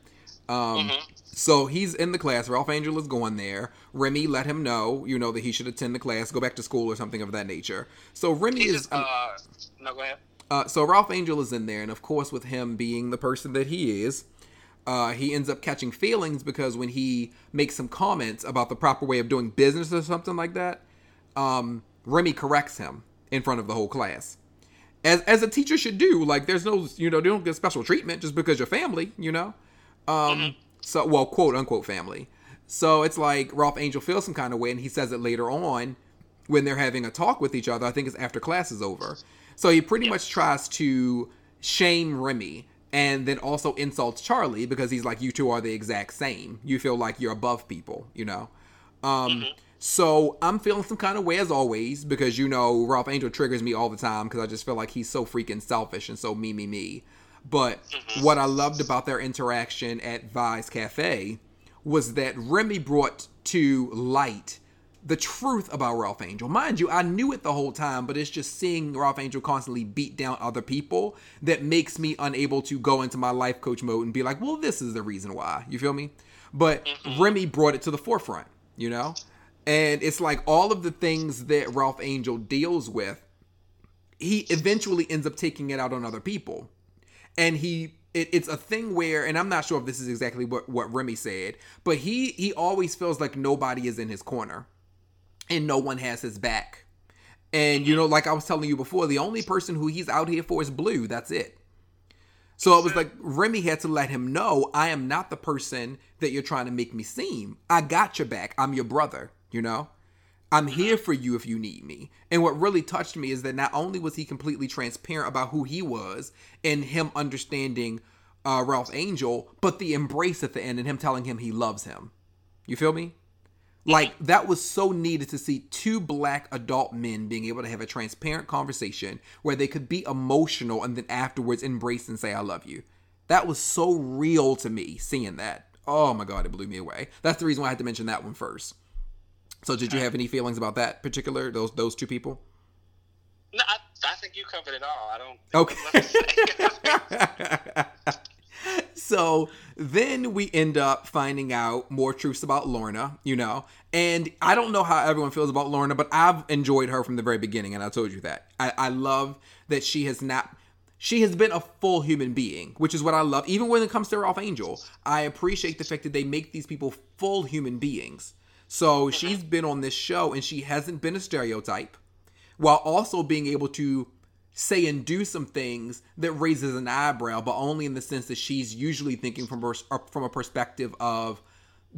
Um, mm-hmm. So he's in the class. Ralph Angel is going there. Remy let him know, you know, that he should attend the class, go back to school or something of that nature. So Remy he's is... Just, uh, no, go ahead. Uh, so Ralph Angel is in there, and of course with him being the person that he is, uh, he ends up catching feelings because when he makes some comments about the proper way of doing business or something like that, um, Remy corrects him in front of the whole class. As, as a teacher should do. Like, there's no, you know, you don't get special treatment just because you're family, you know? Um, mm-hmm. so, well, quote unquote family. So it's like Ralph Angel feels some kind of way, and he says it later on when they're having a talk with each other. I think it's after class is over. So he pretty yeah. much tries to shame Remy and then also insults Charlie because he's like, you two are the exact same. You feel like you're above people, you know? Um, mm-hmm. So I'm feeling some kind of way as always because, you know, Ralph Angel triggers me all the time because I just feel like he's so freaking selfish and so me, me, me. But mm-hmm. what I loved about their interaction at Vi's Cafe was that Remy brought to light the truth about Ralph Angel. Mind you, I knew it the whole time, but it's just seeing Ralph Angel constantly beat down other people that makes me unable to go into my life coach mode and be like, well, this is the reason why. You feel me? But mm-hmm. Remy brought it to the forefront, you know? And it's like all of the things that Ralph Angel deals with, he eventually ends up taking it out on other people. And he, it, it's a thing where, and I'm not sure if this is exactly what, what Remy said, but he, he always feels like nobody is in his corner and no one has his back. And, you know, like I was telling you before, the only person who he's out here for is Blue. That's it. So it was like Remy had to let him know, I am not the person that you're trying to make me seem. I got your back. I'm your brother, you know? I'm here for you if you need me. And what really touched me is that not only was he completely transparent about who he was and him understanding uh, Ralph Angel, but the embrace at the end and him telling him he loves him. You feel me? Like, that was so needed to see two black adult men being able to have a transparent conversation where they could be emotional and then afterwards embrace and say, I love you. That was so real to me, seeing that. Oh my God, it blew me away. That's the reason why I had to mention that one first. So did you have any feelings about that particular, those those two people? No, I, I think you covered it all. I don't... Okay. So then we end up finding out more truths about Lorna, you know? And I don't know how everyone feels about Lorna, but I've enjoyed her from the very beginning, and I told you that. I, I love that she has not... She has been a full human being, which is what I love. Even when it comes to Ralph Angel, I appreciate the fact that they make these people full human beings. So she's been on this show and she hasn't been a stereotype while also being able to say and do some things that raises an eyebrow, but only in the sense that she's usually thinking from her, from a perspective of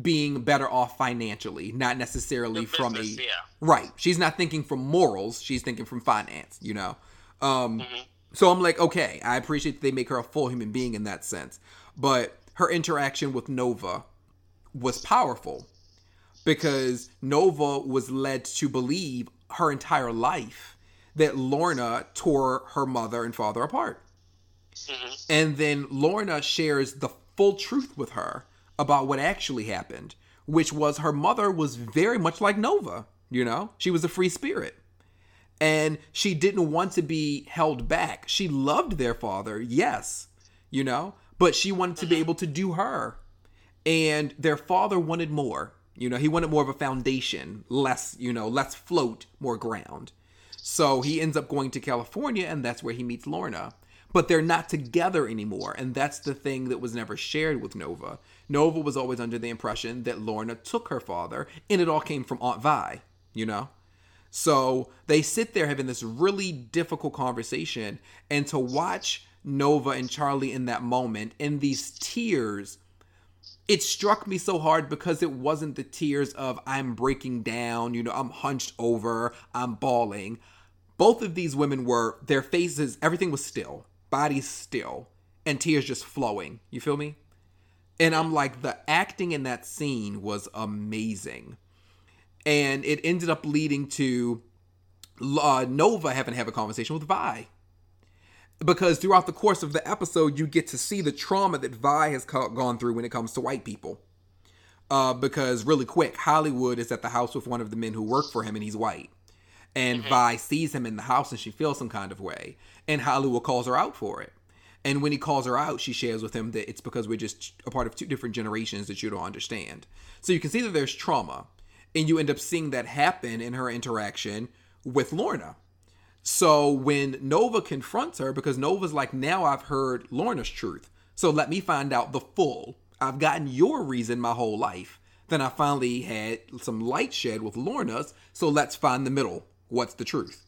being better off financially, not necessarily business, from a... Yeah. Right. She's not thinking from morals. She's thinking from finance, you know? Um, mm-hmm. So I'm like, okay, I appreciate that they make her a full human being in that sense. But her interaction with Nova was powerful. Because Nova was led to believe her entire life that Lorna tore her mother and father apart. Mm-hmm. And then Lorna shares the full truth with her about what actually happened, which was her mother was very much like Nova, you know? She was a free spirit. And she didn't want to be held back. She loved their father, yes, you know? But she wanted to be able to do her. And their father wanted more. You know, he wanted more of a foundation, less, you know, less float, more ground. So he ends up going to California, and that's where he meets Lorna. But they're not together anymore, and that's the thing that was never shared with Nova. Nova was always under the impression that Lorna took her father, and it all came from Aunt Vi, you know? So they sit there having this really difficult conversation, and to watch Nova and Charlie in that moment, in these tears, it struck me so hard because it wasn't the tears of I'm breaking down, you know, I'm hunched over, I'm bawling. Both of these women were, their faces, everything was still. Body still, and tears just flowing. You feel me? And I'm like, the acting in that scene was amazing. And it ended up leading to uh, Nova having to have a conversation with Vi. Because throughout the course of the episode, you get to see the trauma that Vi has co- gone through when it comes to white people. Uh, because really quick, Hollywood is at the house with one of the men who work for him, and he's white. And mm-hmm. Vi sees him in the house and she feels some kind of way. And Hollywood calls her out for it. And when he calls her out, she shares with him that it's because we're just a part of two different generations that you don't understand. So you can see that there's trauma. And you end up seeing that happen in her interaction with Lorna. So when Nova confronts her, because Nova's like, now I've heard Lorna's truth. So let me find out the full. I've gotten your reason my whole life. Then I finally had some light shed with Lorna's. So let's find the middle. What's the truth?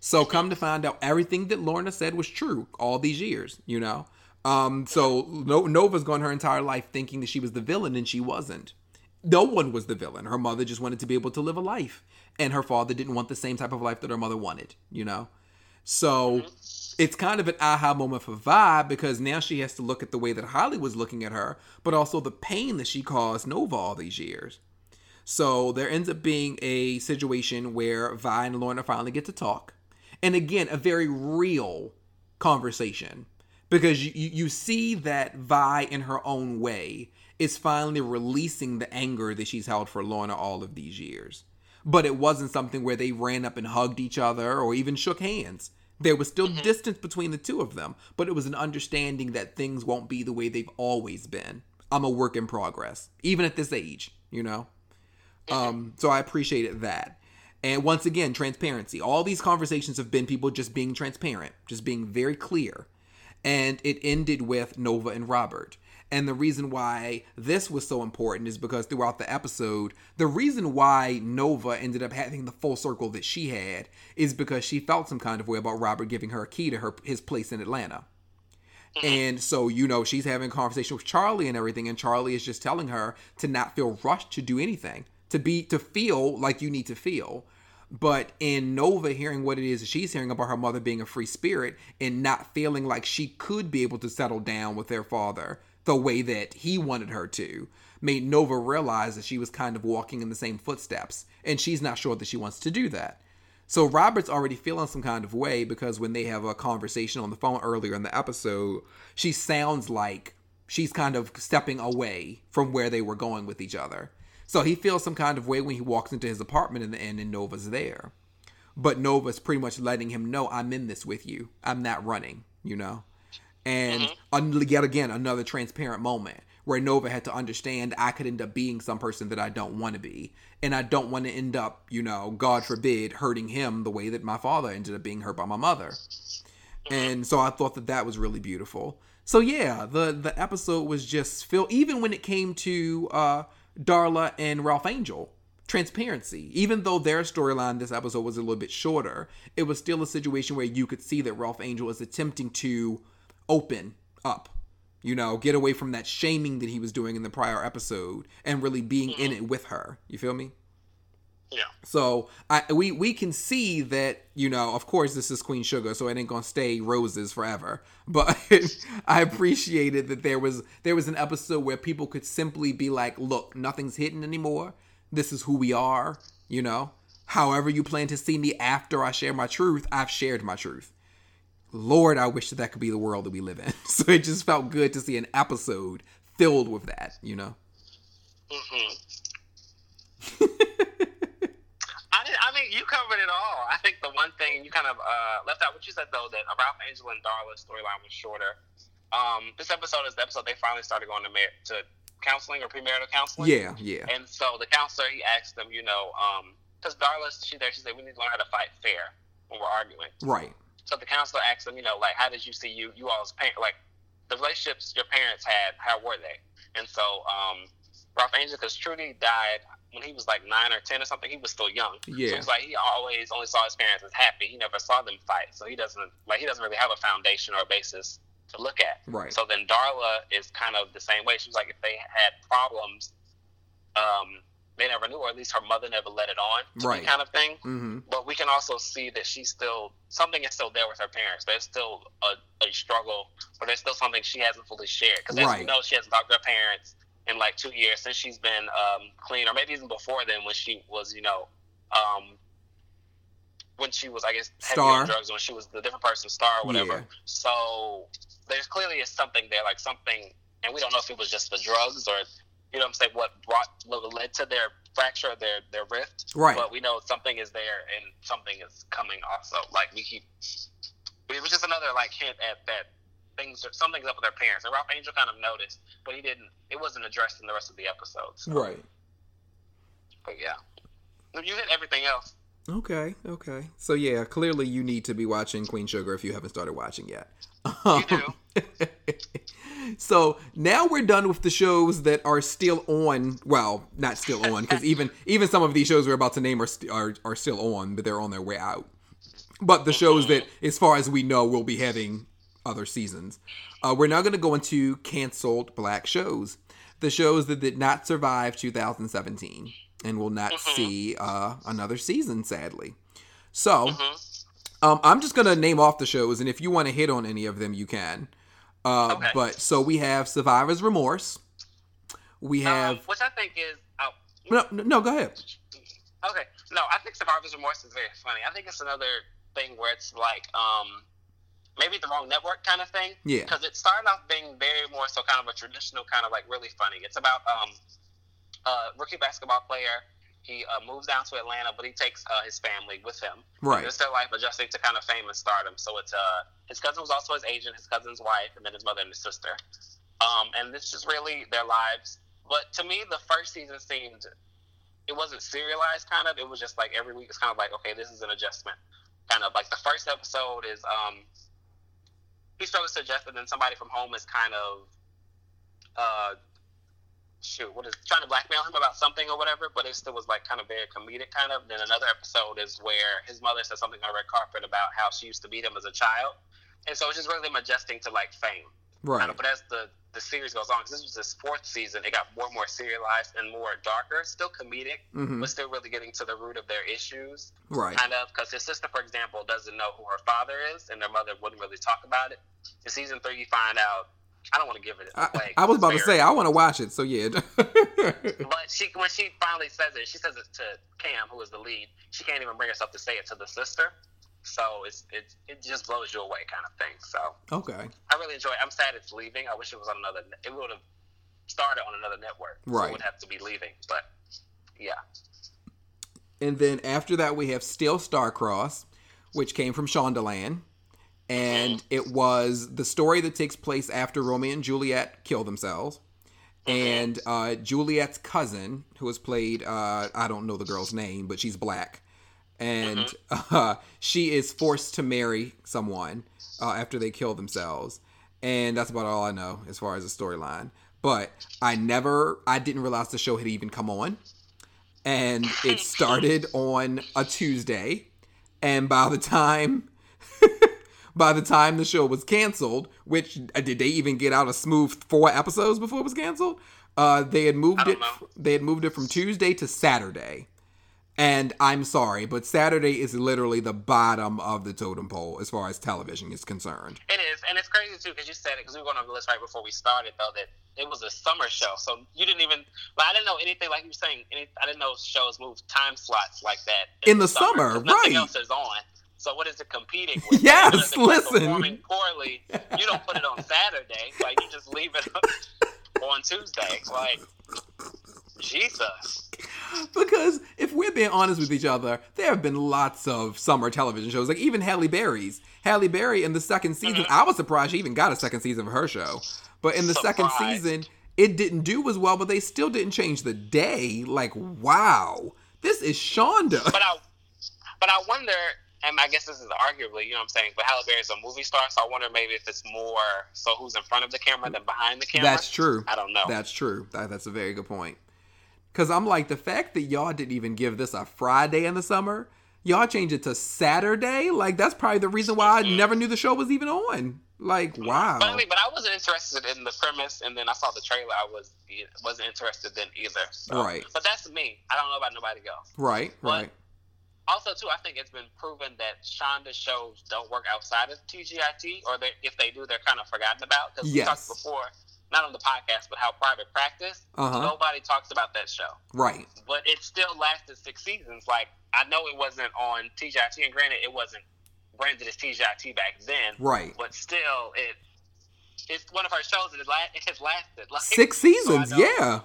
So come to find out, everything that Lorna said was true all these years, you know? Um, so Nova's gone her entire life thinking that she was the villain, and she wasn't. No one was the villain. Her mother just wanted to be able to live a life. And her father didn't want the same type of life that her mother wanted, you know? So it's kind of an aha moment for Vi, because now she has to look at the way that Holly was looking at her, but also the pain that she caused Nova all these years. So there ends up being a situation where Vi and Lorna finally get to talk. And again, a very real conversation. Because you, you see that Vi, in her own way, is finally releasing the anger that she's held for Lorna all of these years. But it wasn't something where they ran up and hugged each other or even shook hands. There was still mm-hmm. distance between the two of them. But it was an understanding that things won't be the way they've always been. I'm a work in progress. Even at this age, you know? Um, so I appreciated that. And once again, transparency. All these conversations have been people just being transparent, just being very clear. And it ended with Nova and Robert. And the reason why this was so important is because throughout the episode, the reason why Nova ended up having the full circle that she had is because she felt some kind of way about Robert giving her a key to her his place in Atlanta. And so, you know, she's having a conversation with Charlie and everything, and Charlie is just telling her to not feel rushed to do anything. To be, to feel like you need to feel. But in Nova hearing what it is that she's hearing about her mother being a free spirit and not feeling like she could be able to settle down with their father the way that he wanted her to, made Nova realize that she was kind of walking in the same footsteps, and she's not sure that she wants to do that. So Robert's already feeling some kind of way, because when they have a conversation on the phone earlier in the episode, she sounds like she's kind of stepping away from where they were going with each other. So he feels some kind of way when he walks into his apartment in the end and Nova's there. But Nova's pretty much letting him know, I'm in this with you. I'm not running, you know? And mm-hmm. yet again, another transparent moment where Nova had to understand I could end up being some person that I don't want to be. And I don't want to end up, you know, God forbid, hurting him the way that my father ended up being hurt by my mother. Mm-hmm. And so I thought that that was really beautiful. So yeah, the, the episode was just filled, even when it came to... uh Darla and Ralph Angel. Transparency. Even though their storyline this episode was a little bit shorter, it was still a situation where you could see that Ralph Angel is attempting to open up, you know, get away from that shaming that he was doing in the prior episode and really being mm-hmm. in it with her. You feel me? Yeah. So I, we, we can see that, you know, of course this is Queen Sugar, so it ain't gonna stay roses forever. But I appreciated that there was there was an episode where people could simply be like, look, nothing's hidden anymore. This is who we are, you know. However you plan to see me after I share my truth, I've shared my truth. Lord, I wish that that could be the world that we live in. So it just felt good to see an episode filled with that, you know. Mm-hmm. I mean, you covered it all. I think the one thing you kind of uh, left out, what you said, though, that Ralph Angel and Darla's storyline was shorter. Um, this episode is the episode they finally started going to, Mer- to counseling or premarital counseling. Yeah, yeah. And so the counselor, he asked them, you know, because um, Darla's she there, she said, we need to learn how to fight fair when we're arguing. Right. So the counselor asked them, you know, like, how did you see you, you all's parents, like, the relationships your parents had, how were they? And so um, Ralph Angel, because Trudy died when he was like nine or ten or something, he was still young. Yeah. So it was like he always only saw his parents as happy. He never saw them fight. So he doesn't, like, he doesn't really have a foundation or a basis to look at. Right. So then Darla is kind of the same way. She was like, if they had problems, um, they never knew, or at least her mother never let it on, to right. kind of thing. Mm-hmm. But we can also see that she's still, something is still there with her parents. There's still a, a struggle, or there's still something she hasn't fully shared. Because as right. you know, she hasn't talked to her parents in like two years since she's been um, clean, or maybe even before then when she was, you know, um, when she was, I guess, heavy on drugs, when she was the different person, Star or whatever. Yeah. So there's clearly is something there, like something, and we don't know if it was just the drugs or, you know what I'm saying, what brought, what led to their fracture, their their rift. Right. But we know something is there and something is coming also. Like, we keep, it was just another, like, hint at that things, are, something's up with their parents. And Ralph Angel kind of noticed, but he didn't, it wasn't addressed in the rest of the episode. So. Right. But yeah. You hit everything else. Okay, okay. So yeah, clearly you need to be watching Queen Sugar if you haven't started watching yet. You do. So now we're done with the shows that are still on. Well, not still on, because even even some of these shows we're about to name are, st- are are still on, but they're on their way out. But the shows that, as far as we know, will be having other seasons. Uh, we're now going to go into canceled Black shows, the shows that did not survive two thousand seventeen and will not mm-hmm. see uh, another season, sadly. So mm-hmm. um, I'm just going to name off the shows, and if you want to hit on any of them, you can. Uh, okay. But so we have Survivor's Remorse. We have, um, which I think is oh, no, no, no. Go ahead. Okay, no, I think Survivor's Remorse is very funny. I think it's another thing where it's like, um, maybe the wrong network kind of thing. Yeah, because it started off being very more so kind of a traditional kind of like really funny. It's about um, a rookie basketball player. He uh, moves down to Atlanta, but he takes uh, his family with him. Right. And it's their life adjusting to kind of fame and stardom. So it's uh, his cousin was also his agent, his cousin's wife, and then his mother and his sister. Um, and it's just really their lives. But to me, the first season seemed, it wasn't serialized kind of. It was just like every week it's kind of like, okay, this is an adjustment. Kind of like the first episode is, um, he struggles to adjust, and then somebody from home is kind of, uh, shoot, what is trying to blackmail him about something or whatever, but it still was like kind of very comedic kind of. Then another episode is where his mother says something on a red carpet about how she used to beat him as a child, and so it's just really him adjusting to like fame. Right. Kind of, but as the, the series goes on, because this was this fourth season, it got more and more serialized and more darker, still comedic, mm-hmm. but still really getting to the root of their issues. Right. Kind of, because his sister, for example, doesn't know who her father is, and their mother wouldn't really talk about it. In season three, you find out, I don't want to give it away. I, I was about to say, I want to watch it, so yeah. But she, when she finally says it, she says it to Cam, who is the lead. She can't even bring herself to say it to the sister. So it's, it's it just blows you away kind of thing. So okay. I really enjoy it. I'm sad it's leaving. I wish it was on another, it would have started on another network. Right. So it would have to be leaving, but yeah. And then after that, we have Still Starcross, which came from Shondaland. And mm-hmm. it was the story that takes place after Romeo and Juliet kill themselves. Mm-hmm. And uh, Juliet's cousin, who was played, uh, I don't know the girl's name, but she's Black. And mm-hmm. uh, she is forced to marry someone uh, after they kill themselves. And that's about all I know as far as the storyline. But I never, I didn't realize the show had even come on. And it started on a Tuesday. And by the time... By the time the show was canceled, which uh, did they even get out a smooth four episodes before it was canceled? Uh, they had moved it. Know. They had moved it from Tuesday to Saturday, and I'm sorry, but Saturday is literally the bottom of the totem pole as far as television is concerned. It is, and it's crazy too because you said it because we were going on the list right before we started though that it was a summer show, so you didn't even. Like, I didn't know anything like you were saying. Any, I didn't know shows moved time slots like that in, in the, the summer. summer nothing right? Else is on. So what is it competing with? Yes, if listen. Performing poorly, you don't put it on Saturday. Like, you just leave it on Tuesday. Like, Jesus. Because if we're being honest with each other, there have been lots of summer television shows. Like, even Halle Berry's. Halle Berry in the second season, mm-hmm. I was surprised she even got a second season of her show. But in the Surprise. second season, It didn't do as well, but they still didn't change the day. Like, wow, this is Shonda. But I, but I wonder, and I guess this is arguably, you know what I'm saying, but Halle Berry's a movie star, so I wonder maybe if it's more so who's in front of the camera than behind the camera. That's true. I don't know. That's true. That, that's a very good point. Because I'm like, the fact that y'all didn't even give this a Friday in the summer, y'all changed it to Saturday? Like, that's probably the reason why I mm-hmm. never knew the show was even on. Like, wow. But, I mean, but I wasn't interested in the premise, and then I saw the trailer. I was, wasn't interested in either. So. Right. But that's me. I don't know about nobody else. Right, but right. Also, too, I think it's been proven that Shonda shows don't work outside of T G I T, or they, if they do, they're kind of forgotten about. Because yes. we talked before, not on the podcast, but how Private Practice, uh-huh. nobody talks about that show. Right. But it still lasted six seasons. Like, I know it wasn't on T G I T, and granted, it wasn't branded as T G I T back then, right? But still, it it's one of our shows that it, la- it has lasted like six seasons. So yeah,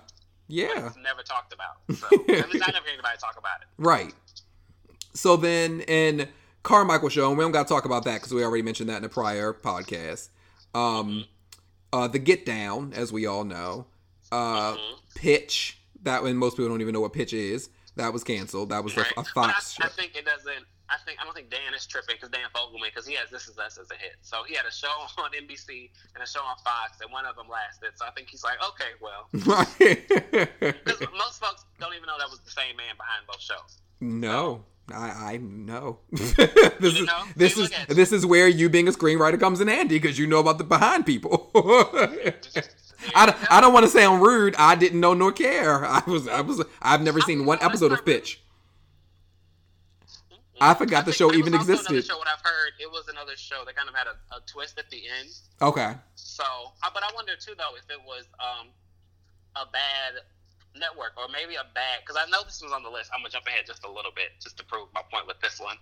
yeah. It's never talked about. So. At least I never hear anybody talk about it. Right. So then, in Carmichael show, and we don't got to talk about that because we already mentioned that in a prior podcast. Um, mm-hmm. uh, the Get Down, as we all know, uh, mm-hmm. Pitch. That when most people don't even know what Pitch is. That was canceled. That was right. a, a Fox I, show. I think it doesn't. I think I don't think Dan is tripping because Dan Fogelman, because he has This Is Us as a hit. So he had a show on N B C and a show on Fox, and one of them lasted. So I think he's like, okay, well, because most folks don't even know that was the same man behind both shows. No, so, I, I know. this is know? this is this is where you being a screenwriter comes in handy because you know about the behind people. I don't, I don't want to sound rude. I didn't know nor care. I was I was I've never seen one episode of Pitch. I forgot I the show even existed. Another show, what I've heard, it was another show that kind of had a, a twist at the end. Okay. So, but I wonder too, though, if it was um, a bad network or maybe a bad, because I know this was on the list. I'm gonna jump ahead just a little bit just to prove my point with this one.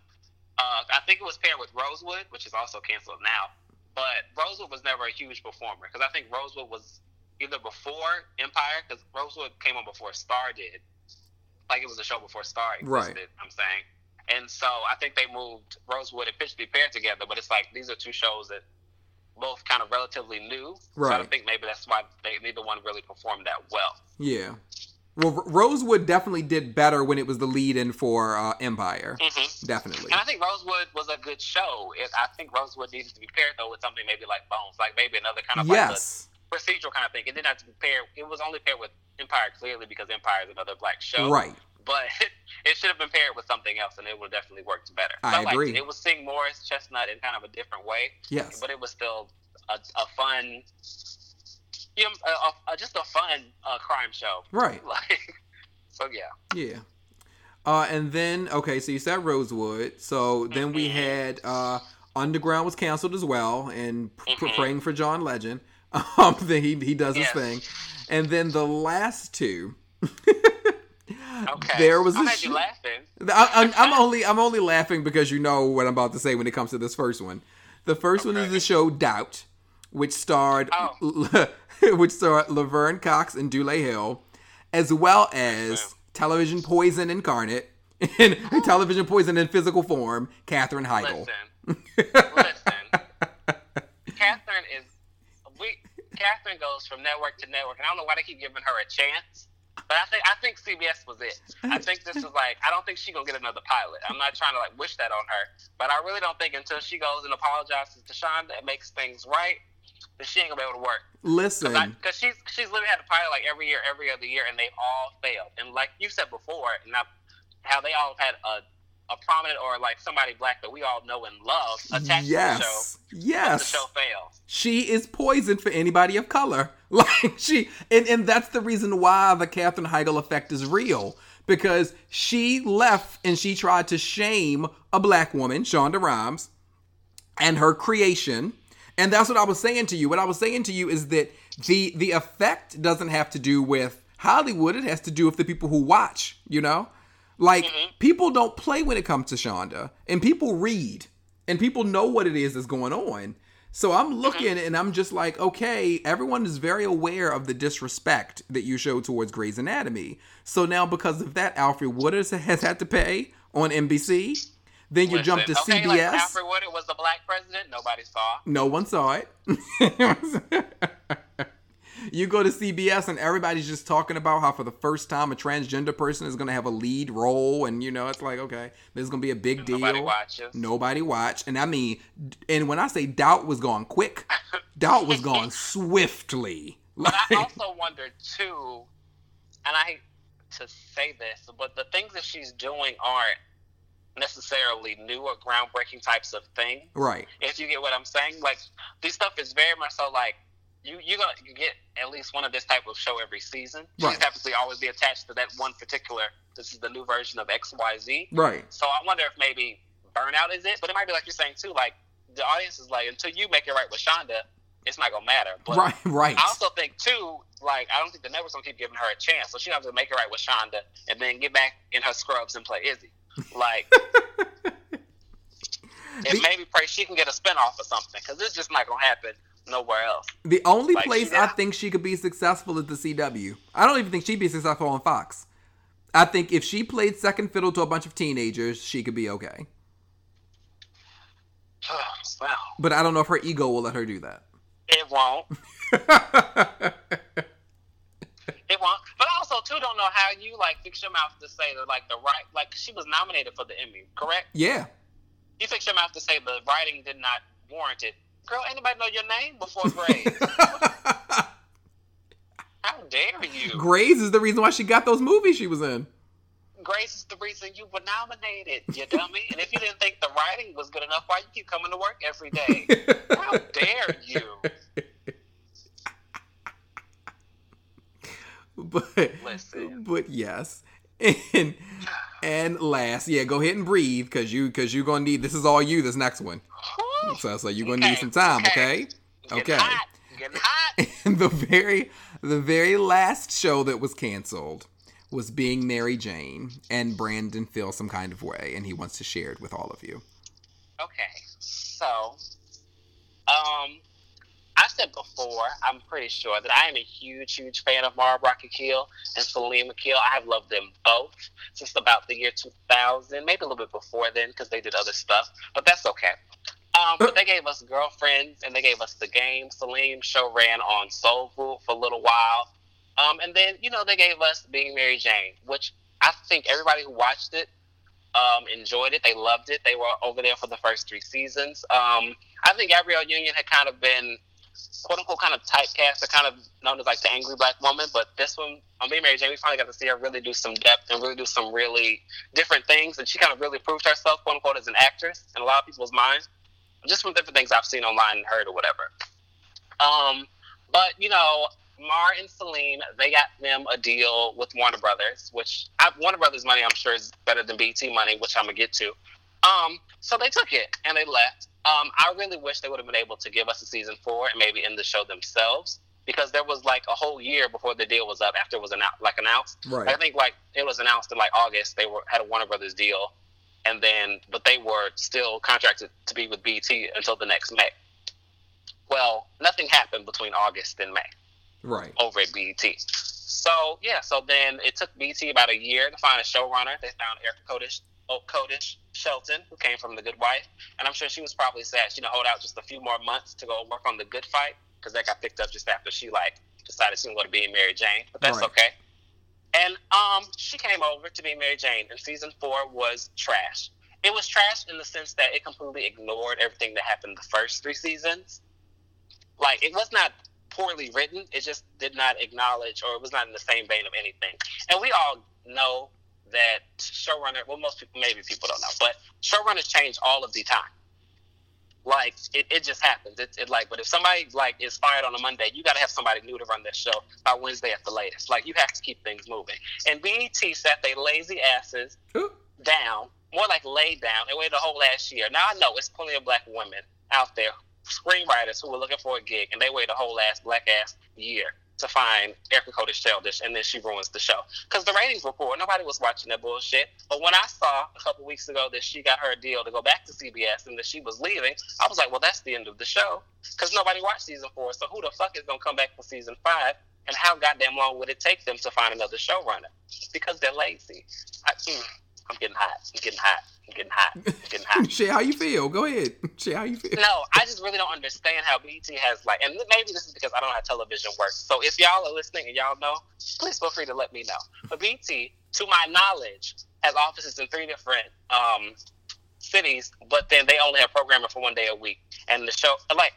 Uh, I think it was paired with Rosewood, which is also canceled now. But Rosewood was never a huge performer because I think Rosewood was either before Empire, because Rosewood came on before Star did. Like it was a show before Star existed. Right. I'm saying. And so I think they moved Rosewood and Pitch to be paired together, but it's like these are two shows that both kind of relatively new. Right. So I think maybe that's why they, neither one really performed that well. Yeah. Well, Rosewood definitely did better when it was the lead-in for uh, Empire. Mm-hmm. Definitely. And I think Rosewood was a good show. It, I think Rosewood needed to be paired, though, with something maybe like Bones, like maybe another kind of yes. like a procedural kind of thing. It didn't have to be paired. It was only paired with Empire, clearly, because Empire is another black show. Right. But it should have been paired with something else, and it would have definitely worked better. So I agree. Like, it was Sing Morris Chestnut in kind of a different way. Yes. But it was still a, a fun, you know, a, a, just a fun uh, crime show. Right. Like, so, yeah. Yeah. Uh, and then, okay, so you said Rosewood. So then mm-hmm. we had uh, Underground was canceled as well, and mm-hmm. p- praying for John Legend. Um, then he, he does yes. his thing. And then the last two... Okay. There was I'm a sh- you laughing. I, I, I'm only I'm only laughing because you know what I'm about to say when it comes to this first one. The first okay. one is the show Doubt, which starred oh. which starred Laverne Cox and Dule Hill, as well as television poison incarnate and oh. television poison in physical form, Katherine Heigl. Listen, listen, Katherine is we. Katherine goes from network to network, and I don't know why they keep giving her a chance. But I think I think C B S was it. I think this is like, I don't think she's going to get another pilot. I'm not trying to like wish that on her. But I really don't think until she goes and apologizes to Shonda and makes things right, that she ain't going to be able to work. Listen. Because she's, she's literally had a pilot like every year, every other year, and they all failed. And like you said before, and I, how they all had a a prominent or like somebody black that we all know and love attached yes. to the show. Yes. The show fails. She is poison for anybody of color. Like she, and, and that's the reason why the Katherine Heigl effect is real, because she left and she tried to shame a black woman, Shonda Rhimes, and her creation. And that's what I was saying to you. What I was saying to you is that the, the effect doesn't have to do with Hollywood. It has to do with the people who watch, you know? Like, mm-hmm. people don't play when it comes to Shonda, and people read, and people know what it is that's going on. So I'm looking, mm-hmm. and I'm just like, okay, everyone is very aware of the disrespect that you show towards Grey's Anatomy. So now because of that, Alfred Woodard has had to pay on N B C. Then you Listen, jump to okay, C B S. Like Alfred Woodard was the black president. Nobody saw. No one saw it. You go to C B S and everybody's just talking about how for the first time a transgender person is going to have a lead role. And, you know, it's like, okay, this is going to be a big deal. Nobody watches. Nobody watch. And I mean, and when I say doubt was gone quick, doubt was gone swiftly. But like, I also wonder, too, and I hate to say this, but the things that she's doing aren't necessarily new or groundbreaking types of thing, right? If you get what I'm saying, like this stuff is very much so like you you're gonna you get at least one of this type of show every season. Right. She's obviously always be attached to that one particular. This is the new version of X Y Z, right? So I wonder if maybe burnout is it, but it might be like you're saying too. Like the audience is like, until you make it right with Shonda, it's not gonna matter. But right, right. I also think too, like I don't think the network's gonna keep giving her a chance, so she has to make it right with Shonda and then get back in her scrubs and play Izzy. Like, and maybe pray she can get a spinoff or something, because it's just not gonna happen nowhere else. The only like, place I think she could be successful is the C W. I don't even think she'd be successful on Fox. I think if she played second fiddle to a bunch of teenagers, she could be okay. Wow. But I don't know if her ego will let her do that. It won't. It won't. But I also too don't know how you like fix your mouth to say that like the right like she was nominated for the Emmy, correct? Yeah. You fix your mouth to say the writing did not warrant it. Girl, anybody know your name before Grey's? How dare you? Grey's is the reason why she got those movies she was in. Grey's is the reason you were nominated, you dummy. And if you didn't think the writing was good enough, why you keep coming to work every day? How dare you? But Listen. but yes, and and last, yeah, go ahead and breathe because you because you're gonna need this is all you this next one. So so you're gonna okay. need some time, okay? Okay. Getting hot. Getting hot. And the very the very last show that was canceled was Being Mary Jane, and Brandon feels some kind of way, and he wants to share it with all of you. Okay, so um. I said before, I'm pretty sure, that I am a huge, huge fan of Mara Brock Akil and Salim Akil. I have loved them both since about the year two thousand, maybe a little bit before then because they did other stuff, but that's okay. Um, but they gave us Girlfriends and they gave us The Game. Salim's show ran on Soul Food for a little while. Um, and then, you know, they gave us Being Mary Jane, which I think everybody who watched it um, enjoyed it. They loved it. They were over there for the first three seasons. Um, I think Gabrielle Union had kind of been quote unquote kind of typecast, or kind of known as like the angry black woman, but this one on Being Mary Jane, we finally got to see her really do some depth and really do some really different things, and she kind of really proved herself, quote unquote, as an actress in a lot of people's minds, just from different things I've seen online and heard or whatever. Um, but you know, Mar and Celine, they got them a deal with Warner Brothers, which I, Warner Brothers money I'm sure is better than B E T money, which I'm gonna get to. Um, so they took it and they left. Um, I really wish they would have been able to give us a season four and maybe end the show themselves, because there was like a whole year before the deal was up after it was announced, like announced. Right. I think like it was announced in like August they were had a Warner Brothers deal, and then but they were still contracted to be with B E T until the next May. Well, nothing happened between August and May. Right. Over at B E T. So yeah, so then it took B E T about a year to find a showrunner. They found Erica Kodish. Oh, Kodish Shelton, who came from The Good Wife, and I'm sure she was probably sad she didn't hold out just a few more months to go work on The Good Fight, because that got picked up just after she like decided she was going to be in Mary Jane, but that's right. Okay. And um, she came over to be Mary Jane, and season four was trash. It was trash in the sense that it completely ignored everything that happened the first three seasons. Like it was not poorly written; it just did not acknowledge, or it was not in the same vein of anything. And we all know that showrunner, well, most people, maybe people don't know, but showrunners change all of the time. Like, it, it just happens. It, it like, but if somebody, like, is fired on a Monday, you got to have somebody new to run their show by Wednesday at the latest. Like, you have to keep things moving. And B E T sat their lazy asses Ooh. down, more like laid down, and waited a whole last year. Now, I know it's plenty of black women out there, screenwriters who were looking for a gig, and they waited a whole ass black ass year to find Erica Kodish-Sheldish, and then she ruins the show. Because the ratings were poor. Nobody was watching that bullshit. But when I saw a couple weeks ago that she got her deal to go back to C B S and that she was leaving, I was like, well, that's the end of the show. Because nobody watched season four, so who the fuck is going to come back for season five? And how goddamn long would it take them to find another showrunner? Because they're lazy. I, mm, I'm getting hot. I'm getting hot. I'm getting hot. I'm getting hot. Share how you feel. Go ahead. Share how you feel. No, I just really don't understand how B E T has, like, and maybe this is because I don't know how television works. So if y'all are listening and y'all know, please feel free to let me know. But B E T, to my knowledge, has offices in three different um, cities, but then they only have programming for one day a week. And the show, like,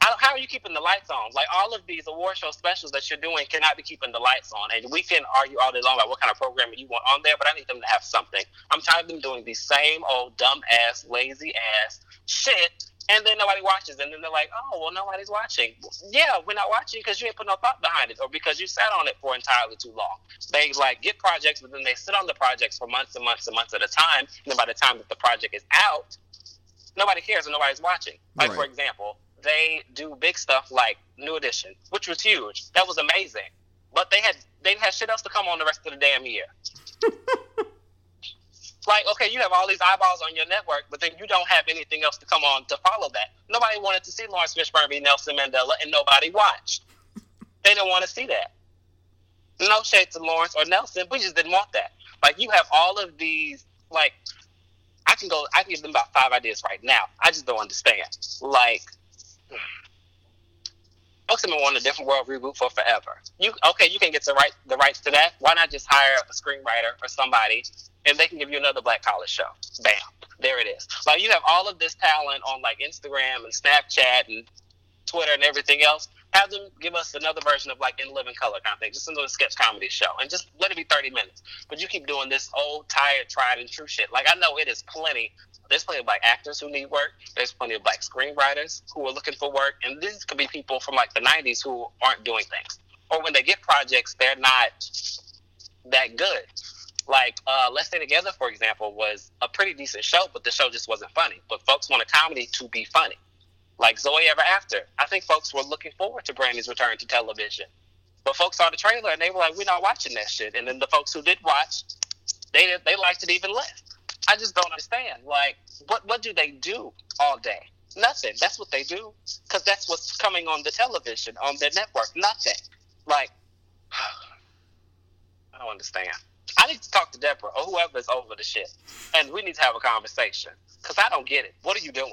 I don't, how are you keeping the lights on? Like, all of these award show specials that you're doing cannot be keeping the lights on. And we can argue all day long about what kind of programming you want on there, but I need them to have something. I'm tired of them doing the same old dumb-ass, lazy-ass shit, and then nobody watches. And then they're like, oh, well, nobody's watching. Yeah, we're not watching because you ain't put no thought behind it or because you sat on it for entirely too long. They, like, get projects, but then they sit on the projects for months and months and months at a time. And then by the time that the project is out, nobody cares and nobody's watching. Like, right. For example, they do big stuff like New Edition, which was huge. That was amazing. But they had they had shit else to come on the rest of the damn year. Like, okay, you have all these eyeballs on your network, but then you don't have anything else to come on to follow that. Nobody wanted to see Lawrence Fishburne be Nelson Mandela, and nobody watched. They didn't want to see that. No shade to Lawrence or Nelson, we just didn't want that. Like, you have all of these, like, I can go, I can give them about five ideas right now. I just don't understand. Like, folks have been wanting a different world reboot for forever. You okay? You can get the right the rights to that. Why not just hire a screenwriter or somebody, and they can give you another black college show? Bam, there it is. Like, you have all of this talent on like Instagram and Snapchat and Twitter and everything else. Have them give us another version of like In Living Color kind of thing, just another sketch comedy show, and just let it be thirty minutes. But you keep doing this old, tired, tried and true shit. Like, I know it is plenty. There's plenty of black actors who need work. There's plenty of black screenwriters who are looking for work. And these could be people from like the nineties who aren't doing things. Or when they get projects, they're not that good. Like, uh, Let's Stay Together, for example, was a pretty decent show, but the show just wasn't funny. But folks want a comedy to be funny. Like Zoe Ever After. I think folks were looking forward to Brandy's return to television. But folks saw the trailer and they were like, we're not watching that shit. And then the folks who did watch, they they liked it even less. I just don't understand. Like, what, what do they do all day? Nothing. That's what they do. Because that's what's coming on the television, on their network. Nothing. Like, I don't understand. I need to talk to Deborah or whoever's over the shit. And we need to have a conversation. Because I don't get it. What are you doing?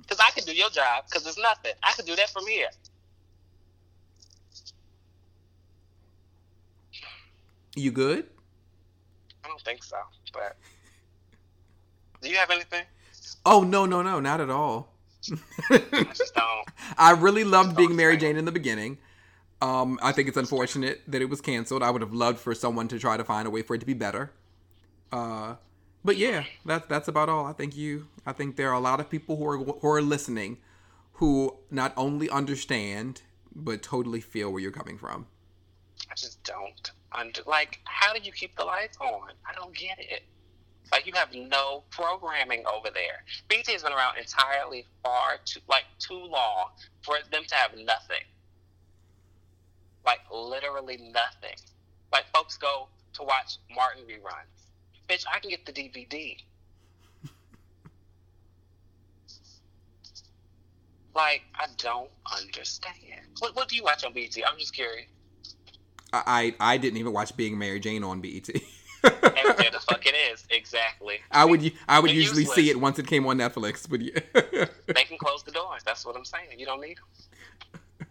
Because I can do your job because there's nothing. I can do that from here. You good? I don't think so, but do you have anything? Oh, no, no, no, not at all. I just don't. I really loved I being Mary Jane in the beginning. Um, I think it's unfortunate that it was canceled. I would have loved for someone to try to find a way for it to be better. Uh, but yeah, that's that's about all. I think you. I think there are a lot of people who are who are listening, who not only understand but totally feel where you're coming from. I just don't. Under, like, how do you keep the lights on? I don't get it. Like, you have no programming over there. B T has been around entirely far too, like, too long for them to have nothing. Like, literally nothing. Like, folks go to watch Martin reruns. Bitch, I can get the D V D. Like, I don't understand. What, what do you watch on B T? I'm just curious. I, I didn't even watch Being Mary Jane on B E T. And there the fuck it is, exactly. I would I would They're usually useless. See it once it came on Netflix, but yeah. They can close the doors. That's what I'm saying. You don't need them.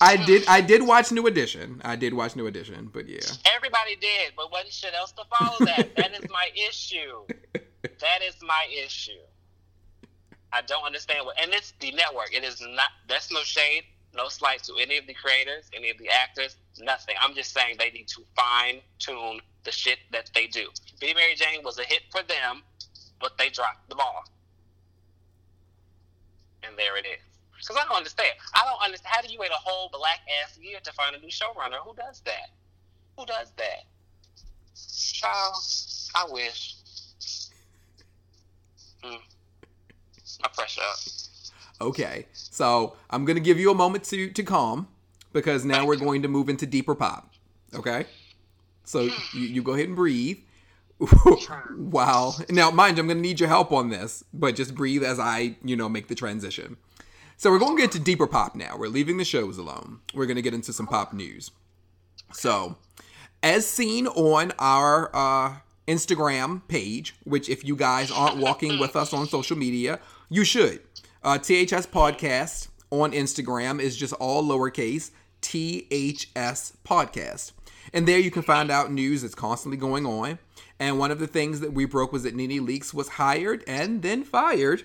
I did I did watch New Edition. I did watch New Edition, but yeah. Everybody did, but what shit else to follow that? That is my issue. That is my issue. I don't understand what, and it's the network. It is not. That's no shade. No slight to any of the creators, any of the actors, nothing. I'm just saying they need to fine-tune the shit that they do. Be Mary Jane was a hit for them, but they dropped the ball. And there it is. Because I don't understand. I don't understand. How do you wait a whole black-ass year to find a new showrunner? Who does that? Who does that? Child, I wish. Mm. My pressure up. Okay, so I'm going to give you a moment to, to calm because now we're going to move into deeper pop, okay? So you, you go ahead and breathe. Wow. Now, mind you, I'm going to need your help on this, but just breathe as I, you know, make the transition. So we're going to get to deeper pop now. We're leaving the shows alone. We're going to get into some pop news. So as seen on our uh, Instagram page, which if you guys aren't walking with us on social media, you should. Uh, T H S Podcast on Instagram is just all lowercase, T H S Podcast. And there you can find out news that's constantly going on. And one of the things that we broke was that NeNe Leakes was hired and then fired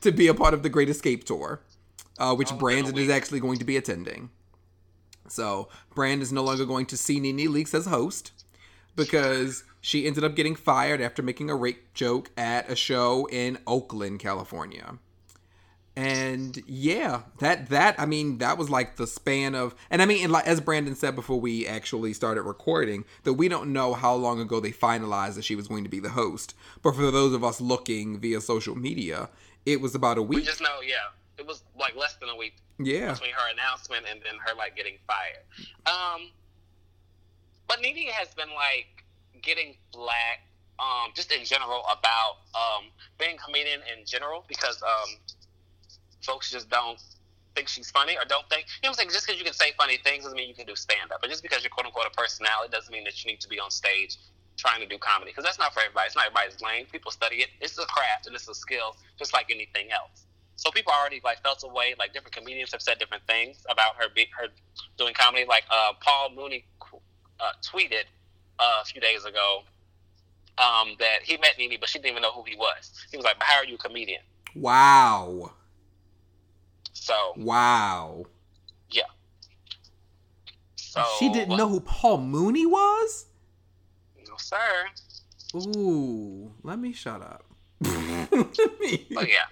to be a part of the Great Escape Tour, uh, which oh, Brandon is actually going to be attending. So Brandon is no longer going to see NeNe Leakes as host because she ended up getting fired after making a rape joke at a show in Oakland, California. And yeah, that, that, I mean, that was like the span of, and I mean, and like, as Brandon said before we actually started recording, that we don't know how long ago they finalized that she was going to be the host. But for those of us looking via social media, it was about a week. We just know, yeah, it was like less than a week. Yeah. Between her announcement and then her like getting fired. Um, but NeNe has been like getting black, um, just in general about, um, being a comedian in general because, um, folks just don't think she's funny or don't think, you know what I'm saying? Just because you can say funny things doesn't mean you can do stand-up. But just because you're quote-unquote a personality doesn't mean that you need to be on stage trying to do comedy. Because that's not for everybody. It's not everybody's lane. People study it. It's a craft and it's a skill just like anything else. So people already like felt away. Like different comedians have said different things about her be, her doing comedy. Like uh, Paul Mooney uh, tweeted uh, a few days ago um, that he met NeNe, but she didn't even know who he was. He was like, but how are you a comedian? Wow. So wow, yeah. So she didn't know who Paul Mooney was? No, sir. Ooh, let me shut up. let me. But yeah,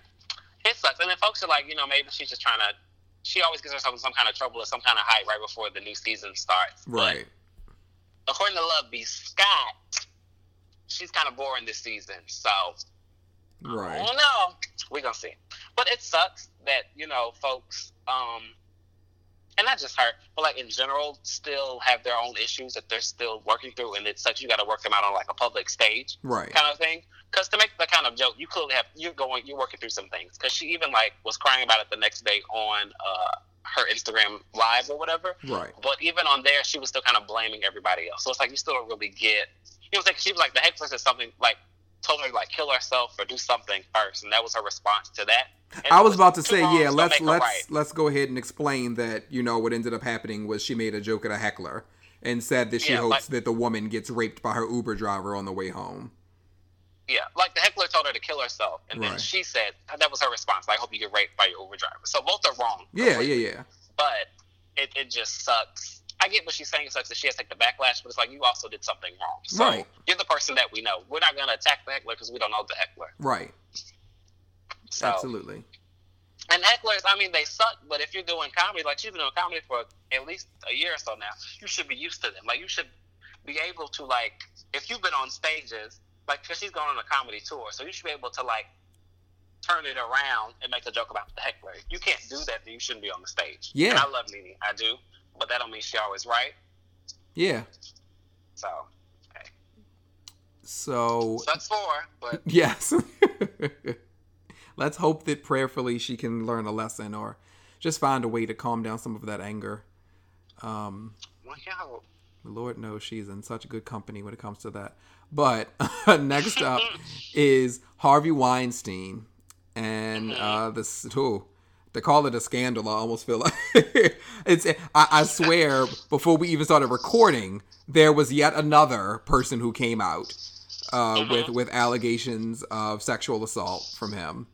it sucks. And then folks are like, you know, maybe she's just trying to. She always gives herself in some kind of trouble or some kind of hype right before the new season starts. Right. But according to Love B. Scott, she's kind of boring this season. So. Right. I don't know. We're gonna see. But it sucks that, you know, folks, um, and not just her, but like in general, still have their own issues that they're still working through, and it's such you got to work them out on like a public stage, right? Kind of thing. Because to make that kind of joke, you clearly have you're going you're working through some things. Because she even like was crying about it the next day on uh, her Instagram live or whatever, right? But even on there, she was still kind of blaming everybody else. So it's like you still don't really get. You know, what I'm saying? She was like the heckler said something like. Told her to like kill herself or do something first, and that was her response to that. And I was, was about to say, yeah, let's let's right. let's go ahead and explain that. You know what ended up happening was she made a joke at a heckler and said that she yeah, hopes like, that the woman gets raped by her Uber driver on the way home. Yeah, like the heckler told her to kill herself, and right. then she said that was her response. Like, I hope you get raped by your Uber driver. So both are wrong. Yeah, completely. yeah, yeah. But it it just sucks. I get what she's saying, sucks that she has to take the backlash, but it's like, you also did something wrong. So, right. you're the person that we know. We're not going to attack the heckler because we don't know the heckler. Right. So, absolutely. And hecklers, I mean, they suck, but if you're doing comedy, like she's been doing comedy for at least a year or so now, you should be used to them. Like, you should be able to, like, if you've been on stages, like, because she's going on a comedy tour, so you should be able to, like, turn it around and make a joke about the heckler. If you can't do that, then you shouldn't be on the stage. Yeah. And I love NeNe. I do. But that don't mean she always right. Yeah. So, okay. So. Sucks for her, but. Yes. Let's hope that prayerfully she can learn a lesson or just find a way to calm down some of that anger. Um, well, yeah. Lord knows she's in such good company when it comes to that. But next up is Harvey Weinstein and mm-hmm. uh, this. Ooh, they call it a scandal. I almost feel like it's. I, I swear, before we even started recording, there was yet another person who came out uh, mm-hmm. with with allegations of sexual assault from him,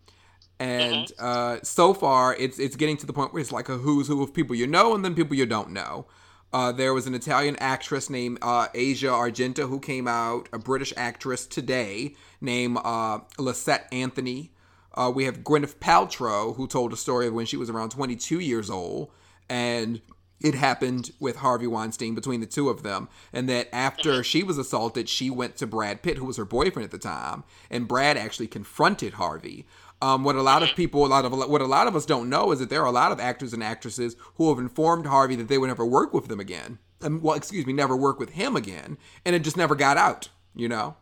and mm-hmm. uh, so far it's it's getting to the point where it's like a who's who of people you know and then people you don't know. Uh, there was an Italian actress named uh, Asia Argenta who came out. A British actress today named uh, Lisette Anthony. Uh, we have Gwyneth Paltrow, who told a story of when she was around twenty-two years old, and it happened with Harvey Weinstein between the two of them, and that after she was assaulted, she went to Brad Pitt, who was her boyfriend at the time, and Brad actually confronted Harvey. Um, what a lot of people, a lot of what a lot of us don't know is that there are a lot of actors and actresses who have informed Harvey that they would never work with them again. Um, well, excuse me, never work with him again, and it just never got out, you know?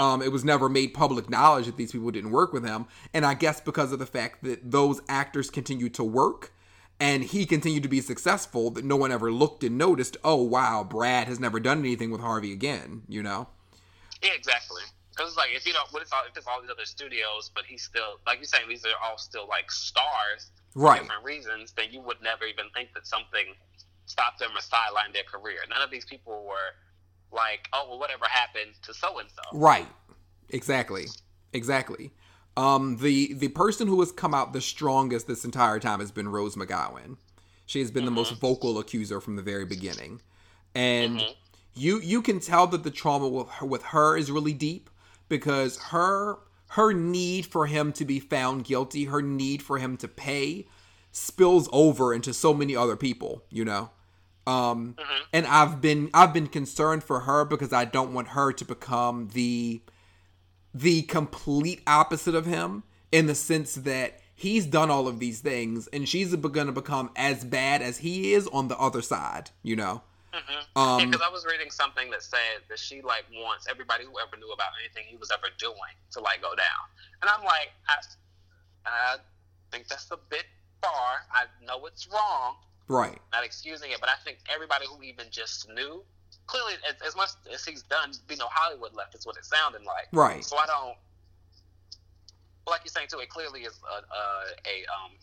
Um, it was never made public knowledge that these people didn't work with him. And I guess because of the fact that those actors continued to work and he continued to be successful, that no one ever looked and noticed, oh, wow, Brad has never done anything with Harvey again, you know? Yeah, exactly. Because it's like, if you don't, what if, all, if there's all these other studios, but he's still, like you're saying, these are all still like stars right. for different reasons, then you would never even think that something stopped them or sidelined their career. None of these people were like, oh, well, whatever happened to so-and-so. Right. Exactly. Exactly. Um, the the person who has come out the strongest this entire time has been Rose McGowan. She has been mm-hmm. the most vocal accuser from the very beginning. And mm-hmm. you you can tell that the trauma with her, with her is really deep, because her her need for him to be found guilty, her need for him to pay, spills over into so many other people, you know? Um, mm-hmm. And I've been I've been concerned for her, because I don't want her to become the... the complete opposite of him, in the sense that he's done all of these things and she's going to become as bad as he is on the other side, you know? Mm-hmm. Um, yeah, because I was reading something that said that she, like, wants everybody who ever knew about anything he was ever doing to, like, go down. And I'm like, I, I think that's a bit far. I know it's wrong. Right. Not excusing it, but I think everybody who even just knew, clearly, as, as much as he's done, you know, Hollywood left is what it sounded like. Right. So I don't, like you're saying too, it clearly is a, a, a um,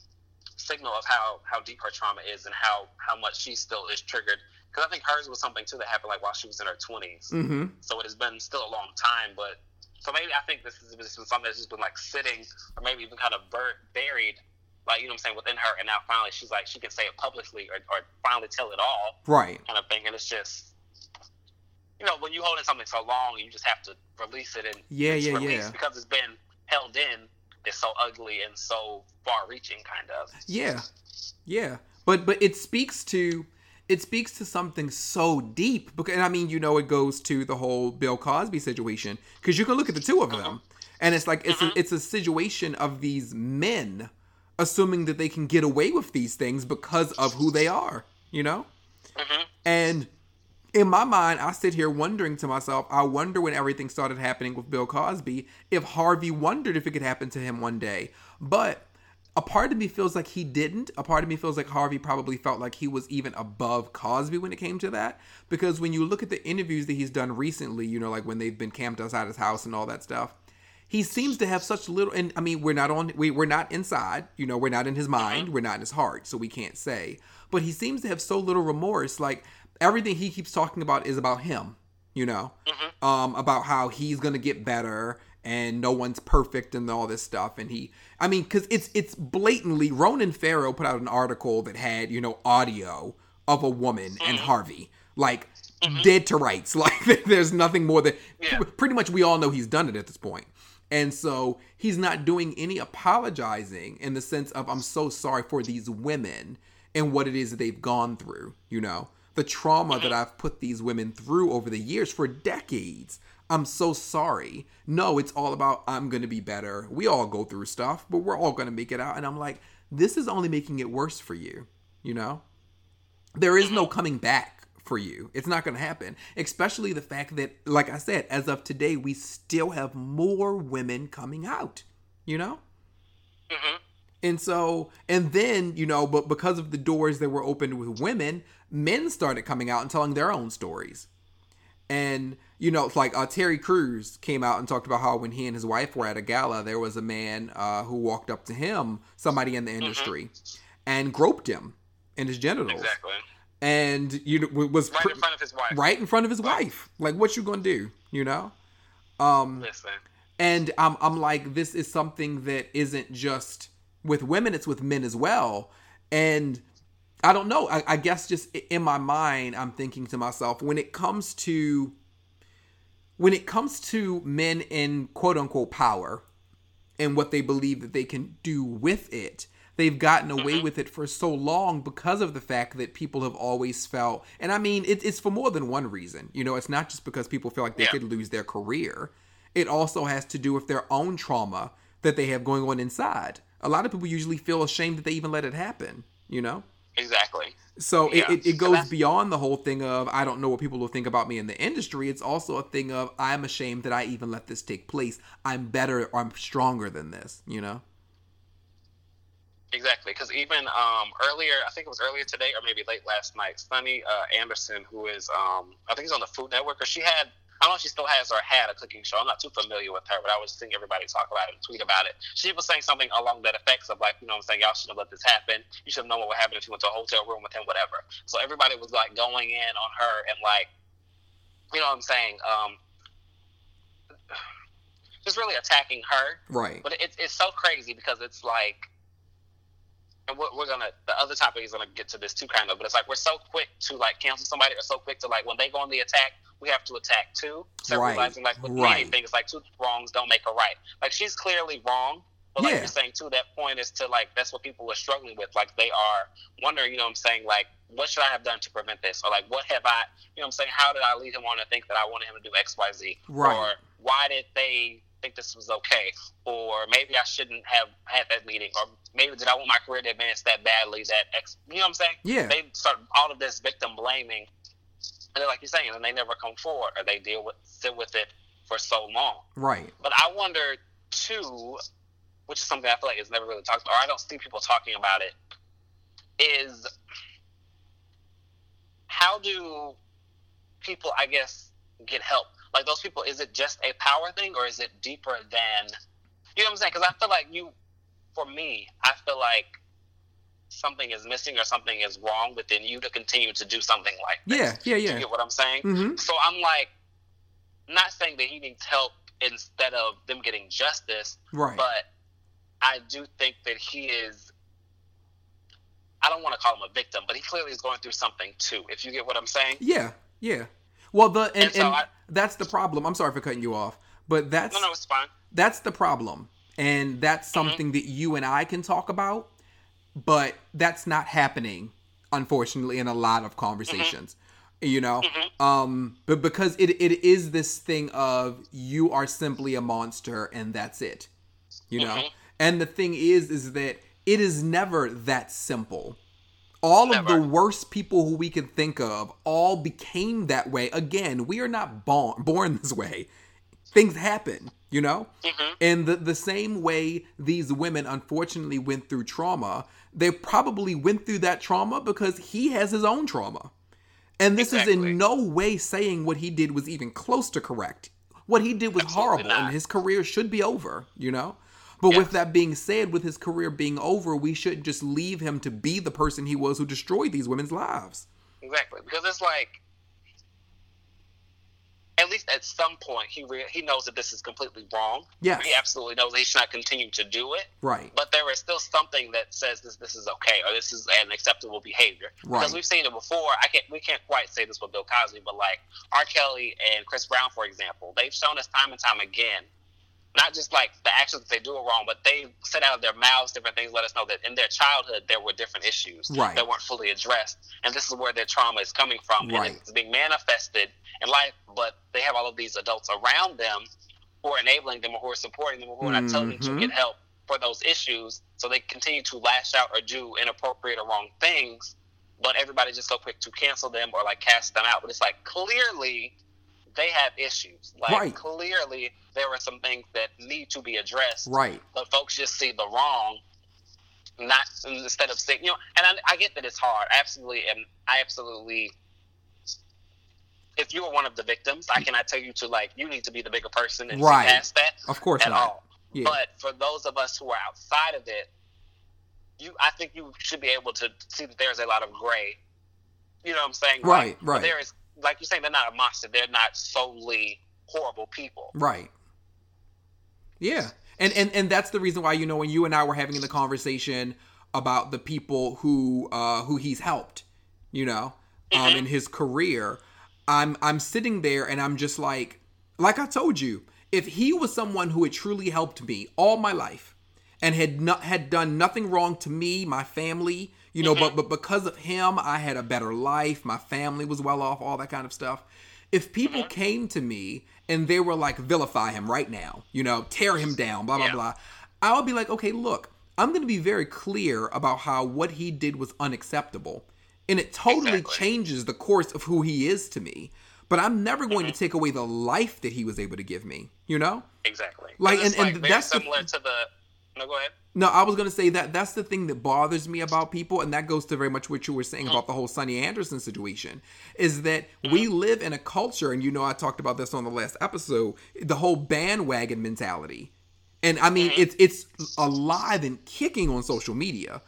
signal of how, how deep her trauma is and how, how much she still is triggered. Because I think hers was something too that happened like while she was in her twenties. Mm-hmm. So it has been still a long time, but so maybe I think this is, this is something that's just been like sitting, or maybe even kind of bur- buried, like, you know what I'm saying, within her. And now finally she's like, she can say it publicly, or, or finally tell it all. Right. Kind of thing. And it's just, you know, when you hold in something so long, you just have to release it, and yeah, it's yeah, yeah, because it's been held in. It's so ugly and so far-reaching, kind of. Yeah, yeah, but but it speaks to it speaks to something so deep. Because, and I mean, you know, it goes to the whole Bill Cosby situation, because you can look at the two of them, mm-hmm. and it's like it's mm-hmm. a, it's a situation of these men assuming that they can get away with these things because of who they are, you know, mm-hmm. and. In my mind, I sit here wondering to myself, I wonder when everything started happening with Bill Cosby, if Harvey wondered if it could happen to him one day. But a part of me feels like he didn't. A part of me feels like Harvey probably felt like he was even above Cosby when it came to that. Because when you look at the interviews that he's done recently, you know, like when they've been camped outside his house and all that stuff, he seems to have such little, and I mean, we're not on, we, we're not inside, you know, we're not in his mind, we're not in his heart, so we can't say. But he seems to have so little remorse, like, everything he keeps talking about is about him, you know, mm-hmm. um, about how he's going to get better and no one's perfect and all this stuff. And he, I mean, because it's it's blatantly, Ronan Farrow put out an article that had, you know, audio of a woman mm-hmm. and Harvey, like mm-hmm. dead to rights. Like there's nothing more than, yeah. pretty much we all know he's done it at this point. And so he's not doing any apologizing in the sense of, I'm so sorry for these women and what it is that they've gone through, you know. The trauma that I've put these women through over the years for decades. I'm so sorry. No, it's all about I'm going to be better. We all go through stuff, but we're all going to make it out. And I'm like, this is only making it worse for you. You know, there is no coming back for you. It's not going to happen. Especially the fact that, like I said, as of today, we still have more women coming out, you know? Mm-hmm. And so, and then, you know, but because of the doors that were opened with women, men started coming out and telling their own stories. And, you know, it's like uh, Terry Crews came out and talked about how when he and his wife were at a gala, there was a man uh, who walked up to him, somebody in the industry, mm-hmm. and groped him in his genitals. Exactly. And, you know, was right pr- in front of his wife. Right in front of his right. wife. Like, what you gonna do, you know? Um, Listen. And I'm, I'm like, this is something that isn't just with women, it's with men as well. And I don't know, I, I guess just in my mind, I'm thinking to myself, when it comes to, when it comes to men in quote unquote power and what they believe that they can do with it, they've gotten away with it for so long because of the fact that people have always felt, and I mean, it, it's for more than one reason, you know, it's not just because people feel like they yeah. could lose their career. It also has to do with their own trauma that they have going on inside. A lot of people usually feel ashamed that they even let it happen, you know? Exactly. So yeah. it, it, it goes beyond the whole thing of, I don't know what people will think about me in the industry. It's also a thing of, I'm ashamed that I even let this take place. I'm better, or I'm stronger than this, you know? Exactly. Because even um, earlier, I think it was earlier today or maybe late last night, Sunny uh, Anderson, who is, um, I think he's on the Food Network, or she had I don't know if she still has or had a cooking show. I'm not too familiar with her, but I was seeing everybody talk about it and tweet about it. She was saying something along that effects of, like, you know what I'm saying, y'all shouldn't have let this happen. You should have known what would happen if you went to a hotel room with him, whatever. So everybody was, like, going in on her and, like, you know what I'm saying, um, just really attacking her. Right. But it's it's so crazy because it's, like, and we're, we're gonna, the other topic is gonna get to this too, kind of, but it's like we're so quick to like cancel somebody, or so quick to like when they go on the attack, we have to attack too. So right. realizing like with right. anything, it's like two wrongs don't make a right. Like she's clearly wrong, but like yeah. you're saying too, that point is to like that's what people are struggling with. Like they are wondering, you know what I'm saying, like what should I have done to prevent this? Or like what have I, you know what I'm saying, how did I lead him on to think that I wanted him to do X, Y, Z? Right. Or why did they think this was okay, or maybe I shouldn't have had that meeting, or maybe did I want my career to advance that badly that ex- you know what I'm saying? Yeah. They start all of this victim blaming, and they're like you're saying, and they never come forward, or they deal with sit with it for so long. Right. But I wonder too, which is something I feel like is never really talked about, or I don't see people talking about it, is how do people, I guess, get help? Like, those people, is it just a power thing, or is it deeper than, you know what I'm saying? Because I feel like you, for me, I feel like something is missing or something is wrong within you to continue to do something like this. Yeah, yeah, yeah. Do you get what I'm saying? Mm-hmm. So I'm, like, not saying that he needs help instead of them getting justice. Right. But I do think that he is, I don't want to call him a victim, but he clearly is going through something, too, if you get what I'm saying. Yeah, yeah. Well, the and, and, so and I, that's the problem. I'm sorry for cutting you off, but that's no, no, it's fine. That's the problem, and that's something mm-hmm. that you and I can talk about, but that's not happening, unfortunately, in a lot of conversations. Mm-hmm. You know, mm-hmm. um, but because it it is this thing of you are simply a monster, and that's it. You know, mm-hmm. and the thing is, is that it is never that simple. All of Never. the worst people who we can think of all became that way. Again, we are not born born this way. Things happen, you know? Mm-hmm. And the, the same way these women unfortunately went through trauma, they probably went through that trauma because he has his own trauma. And this Exactly. is in no way saying what he did was even close to correct. What he did was Absolutely horrible not. And his career should be over, you know? But yeah. with that being said, with his career being over, we shouldn't just leave him to be the person he was who destroyed these women's lives. Exactly. Because it's like, at least at some point, he re- he knows that this is completely wrong. Yeah. He absolutely knows that he should not continue to do it. Right. But there is still something that says this this is okay, or this is an acceptable behavior. Right. Because we've seen it before. I can't we can't quite say this with Bill Cosby, but like R. Kelly and Chris Brown, for example, they've shown us time and time again, not just like the actions that they do are wrong, but they set out of their mouths different things, let us know that in their childhood there were different issues right. that weren't fully addressed, and this is where their trauma is coming from, right. and it's being manifested in life, but they have all of these adults around them who are enabling them, or who are supporting them, or who are mm-hmm. not telling them to get help for those issues, so they continue to lash out or do inappropriate or wrong things, but everybody's just so quick to cancel them or like cast them out. But it's like, clearly they have issues. Like, right. clearly, there are some things that need to be addressed. Right. But folks just see the wrong, not instead of seeing, you know, and I, I get that it's hard. I absolutely am. I absolutely, if you were one of the victims, I cannot tell you to, like, you need to be the bigger person and right. see past that. Of course at not. all. Yeah. But for those of us who are outside of it, you, I think you should be able to see that there's a lot of gray. You know what I'm saying? Right, like, right. There is. Like you're saying, they're not a monster. They're not solely horrible people. Right. Yeah. And, and and that's the reason why, you know, when you and I were having the conversation about the people who uh, who he's helped, you know, um, mm-hmm. in his career, I'm I'm sitting there and I'm just like, like I told you, if he was someone who had truly helped me all my life and had not had done nothing wrong to me, my family, you know, mm-hmm. but but because of him, I had a better life. My family was well off, all that kind of stuff. If people mm-hmm. came to me and they were like, vilify him right now, you know, tear him down, blah, blah, yeah. blah, I would be like, okay, look, I'm going to be very clear about how what he did was unacceptable. And it totally exactly. changes the course of who he is to me. But I'm never going mm-hmm. to take away the life that he was able to give me, you know? Exactly. Like, and, like and that's similar the, to the... No, go ahead. No, I was going to say that that's the thing that bothers me about people, and that goes to very much what you were saying about the whole Sonny Anderson situation, is that we live in a culture, and you know I talked about this on the last episode, the whole bandwagon mentality. And I mean, it's it's alive and kicking on social media,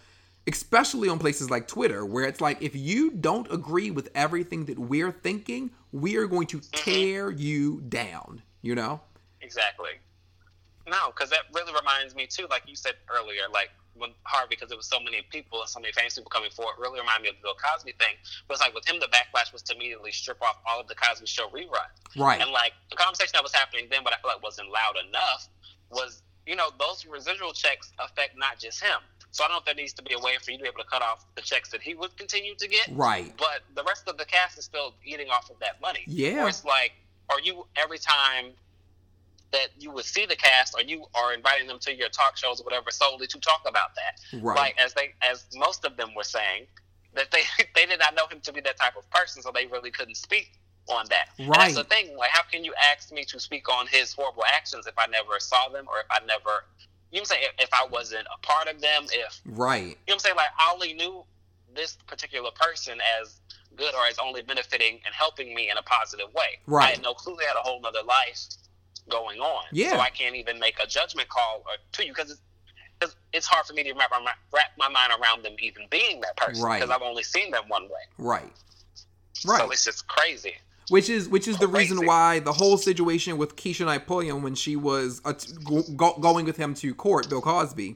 especially on places like Twitter, where it's like, if you don't agree with everything that we're thinking, we are going to tear you down, you know? Exactly. No, because that really reminds me, too, like you said earlier, like when Harvey, because there was so many people and so many famous people coming forward, really reminded me of the Bill Cosby thing. But it's like with him, the backlash was to immediately strip off all of the Cosby Show reruns. Right. And like the conversation that was happening then, but I feel like wasn't loud enough, was, you know, those residual checks affect not just him. So I don't know if there needs to be a way for you to be able to cut off the checks that he would continue to get. Right. But the rest of the cast is still eating off of that money. Yeah. Or it's like, or you, every time that you would see the cast, or you are inviting them to your talk shows or whatever solely to talk about that. Right. Like, as they, as most of them were saying, that they, they did not know him to be that type of person, so they really couldn't speak on that. Right. And that's the thing. Like, how can you ask me to speak on his horrible actions if I never saw them, or if I never, you know what I'm saying, if, if I wasn't a part of them, if... Right. You know what I'm saying? Like, I only knew this particular person as good, or as only benefiting and helping me in a positive way. Right. I had no clue they had a whole nother life going on. Yeah. So I can't even make a judgment call or, to you, because it's, cause it's hard for me to wrap my, wrap my mind around them even being that person, because right. I've only seen them one way. Right. Right. So it's just crazy. Which is which is the crazy. Reason why the whole situation with Keisha Knight Pulliam when she was uh, go, going with him to court, Bill Cosby,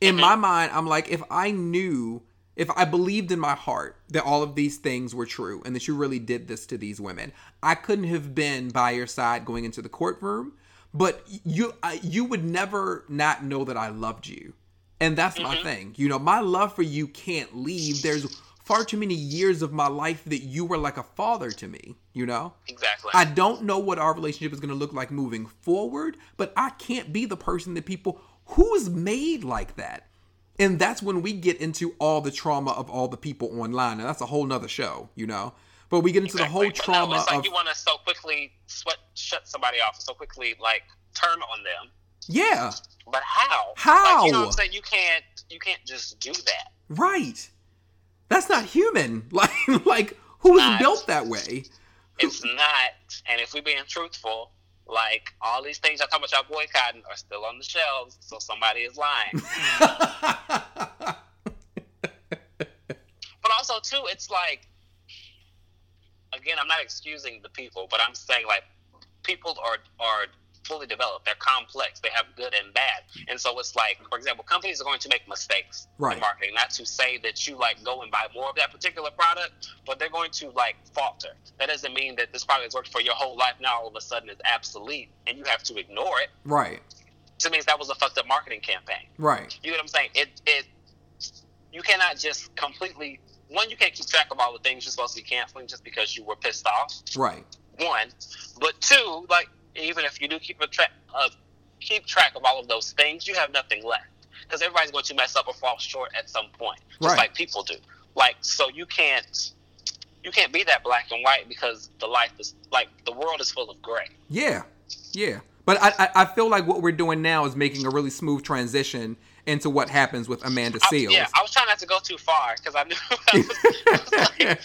in mm-hmm. my mind, I'm like, if I knew, if I believed in my heart that all of these things were true and that you really did this to these women, I couldn't have been by your side going into the courtroom. But you I, you would never not know that I loved you. And that's mm-hmm. my thing. You know, my love for you can't leave. There's far too many years of my life that you were like a father to me, you know? Exactly. I don't know what our relationship is going to look like moving forward, but I can't be the person that people, who is made like that? And that's when we get into all the trauma of all the people online. And that's a whole nother show, you know? But we get into exactly. the whole trauma no, it's like of... you want to so quickly sweat, shut somebody off, so quickly, like, turn on them. Yeah. But how? How? Like, you know what I'm saying? You can't, you can't just do that. Right. That's not human. Like, like who was built that way? It's not. And if we're being truthful, like, all these things y'all talking about y'all boycotting are still on the shelves, so somebody is lying. But also, too, it's like, again, I'm not excusing the people, but I'm saying, like, people are are fully developed. They're complex. They have good and bad. And so it's like, for example, companies are going to make mistakes right. in marketing. Not to say that you like go and buy more of that particular product, but they're going to like falter. That doesn't mean that this product has worked for your whole life now all of a sudden is obsolete and you have to ignore it. Right. To me, that was a fucked up marketing campaign. Right. You know what I'm saying? It it you cannot just completely one, you can't keep track of all the things you're supposed to be canceling just because you were pissed off. Right. One. But two, like even if you do keep a track of keep track of all of those things, you have nothing left because everybody's going to mess up or fall short at some point, just right. like people do. Like so, you can't you can't be that black and white because the life is like the world is full of gray. Yeah, yeah. But I I feel like what we're doing now is making a really smooth transition into what happens with Amanda Seales. I, yeah, I was trying not to go too far because I knew I was, I was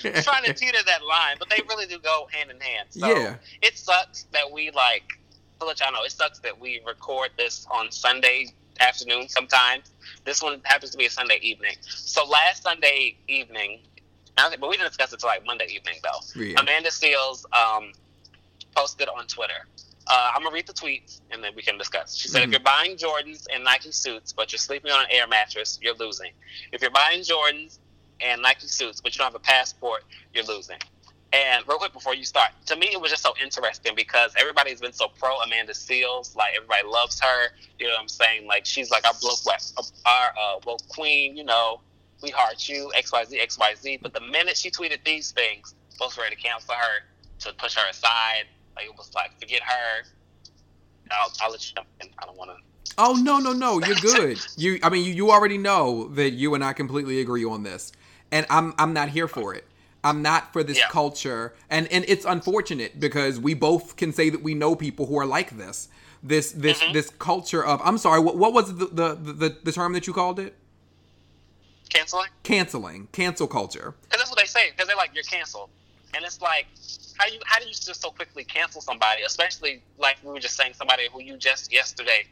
like, trying to teeter that line, but they really do go hand in hand. So yeah. It sucks that we like, I'll let y'all know, it sucks that we record this on Sunday afternoon sometimes. This one happens to be a Sunday evening. So last Sunday evening, I don't think, but we didn't discuss it until like Monday evening though. Yeah. Amanda Seales um, posted on Twitter. Uh, I'm going to read the tweets, and then we can discuss. She said, mm. if you're buying Jordans and Nike suits, but you're sleeping on an air mattress, you're losing. If you're buying Jordans and Nike suits, but you don't have a passport, you're losing. And real quick before you start, to me, it was just so interesting because everybody's been so pro Amanda Seales. Like, everybody loves her. You know what I'm saying? Like, she's like our woke, our, uh, woke queen, you know, we heart you, X Y Z, X Y Z. But the minute she tweeted these things, folks were ready to cancel her, to push her aside. Like, it was like, forget her. I'll, I'll let you jump in. I don't want to. Oh, no, no, no. You're good. you, I mean, you, you already know that you and I completely agree on this. And I'm I'm not here for it. I'm not for this yeah. culture. And and it's unfortunate because we both can say that we know people who are like this. This this mm-hmm. this culture of, I'm sorry, what what was the, the, the, the term that you called it? Canceling? Canceling. Cancel culture. Because that's what they say. Because they're like, you're canceled. And it's like, how you how do you just so quickly cancel somebody? Especially like we were just saying, somebody who you just yesterday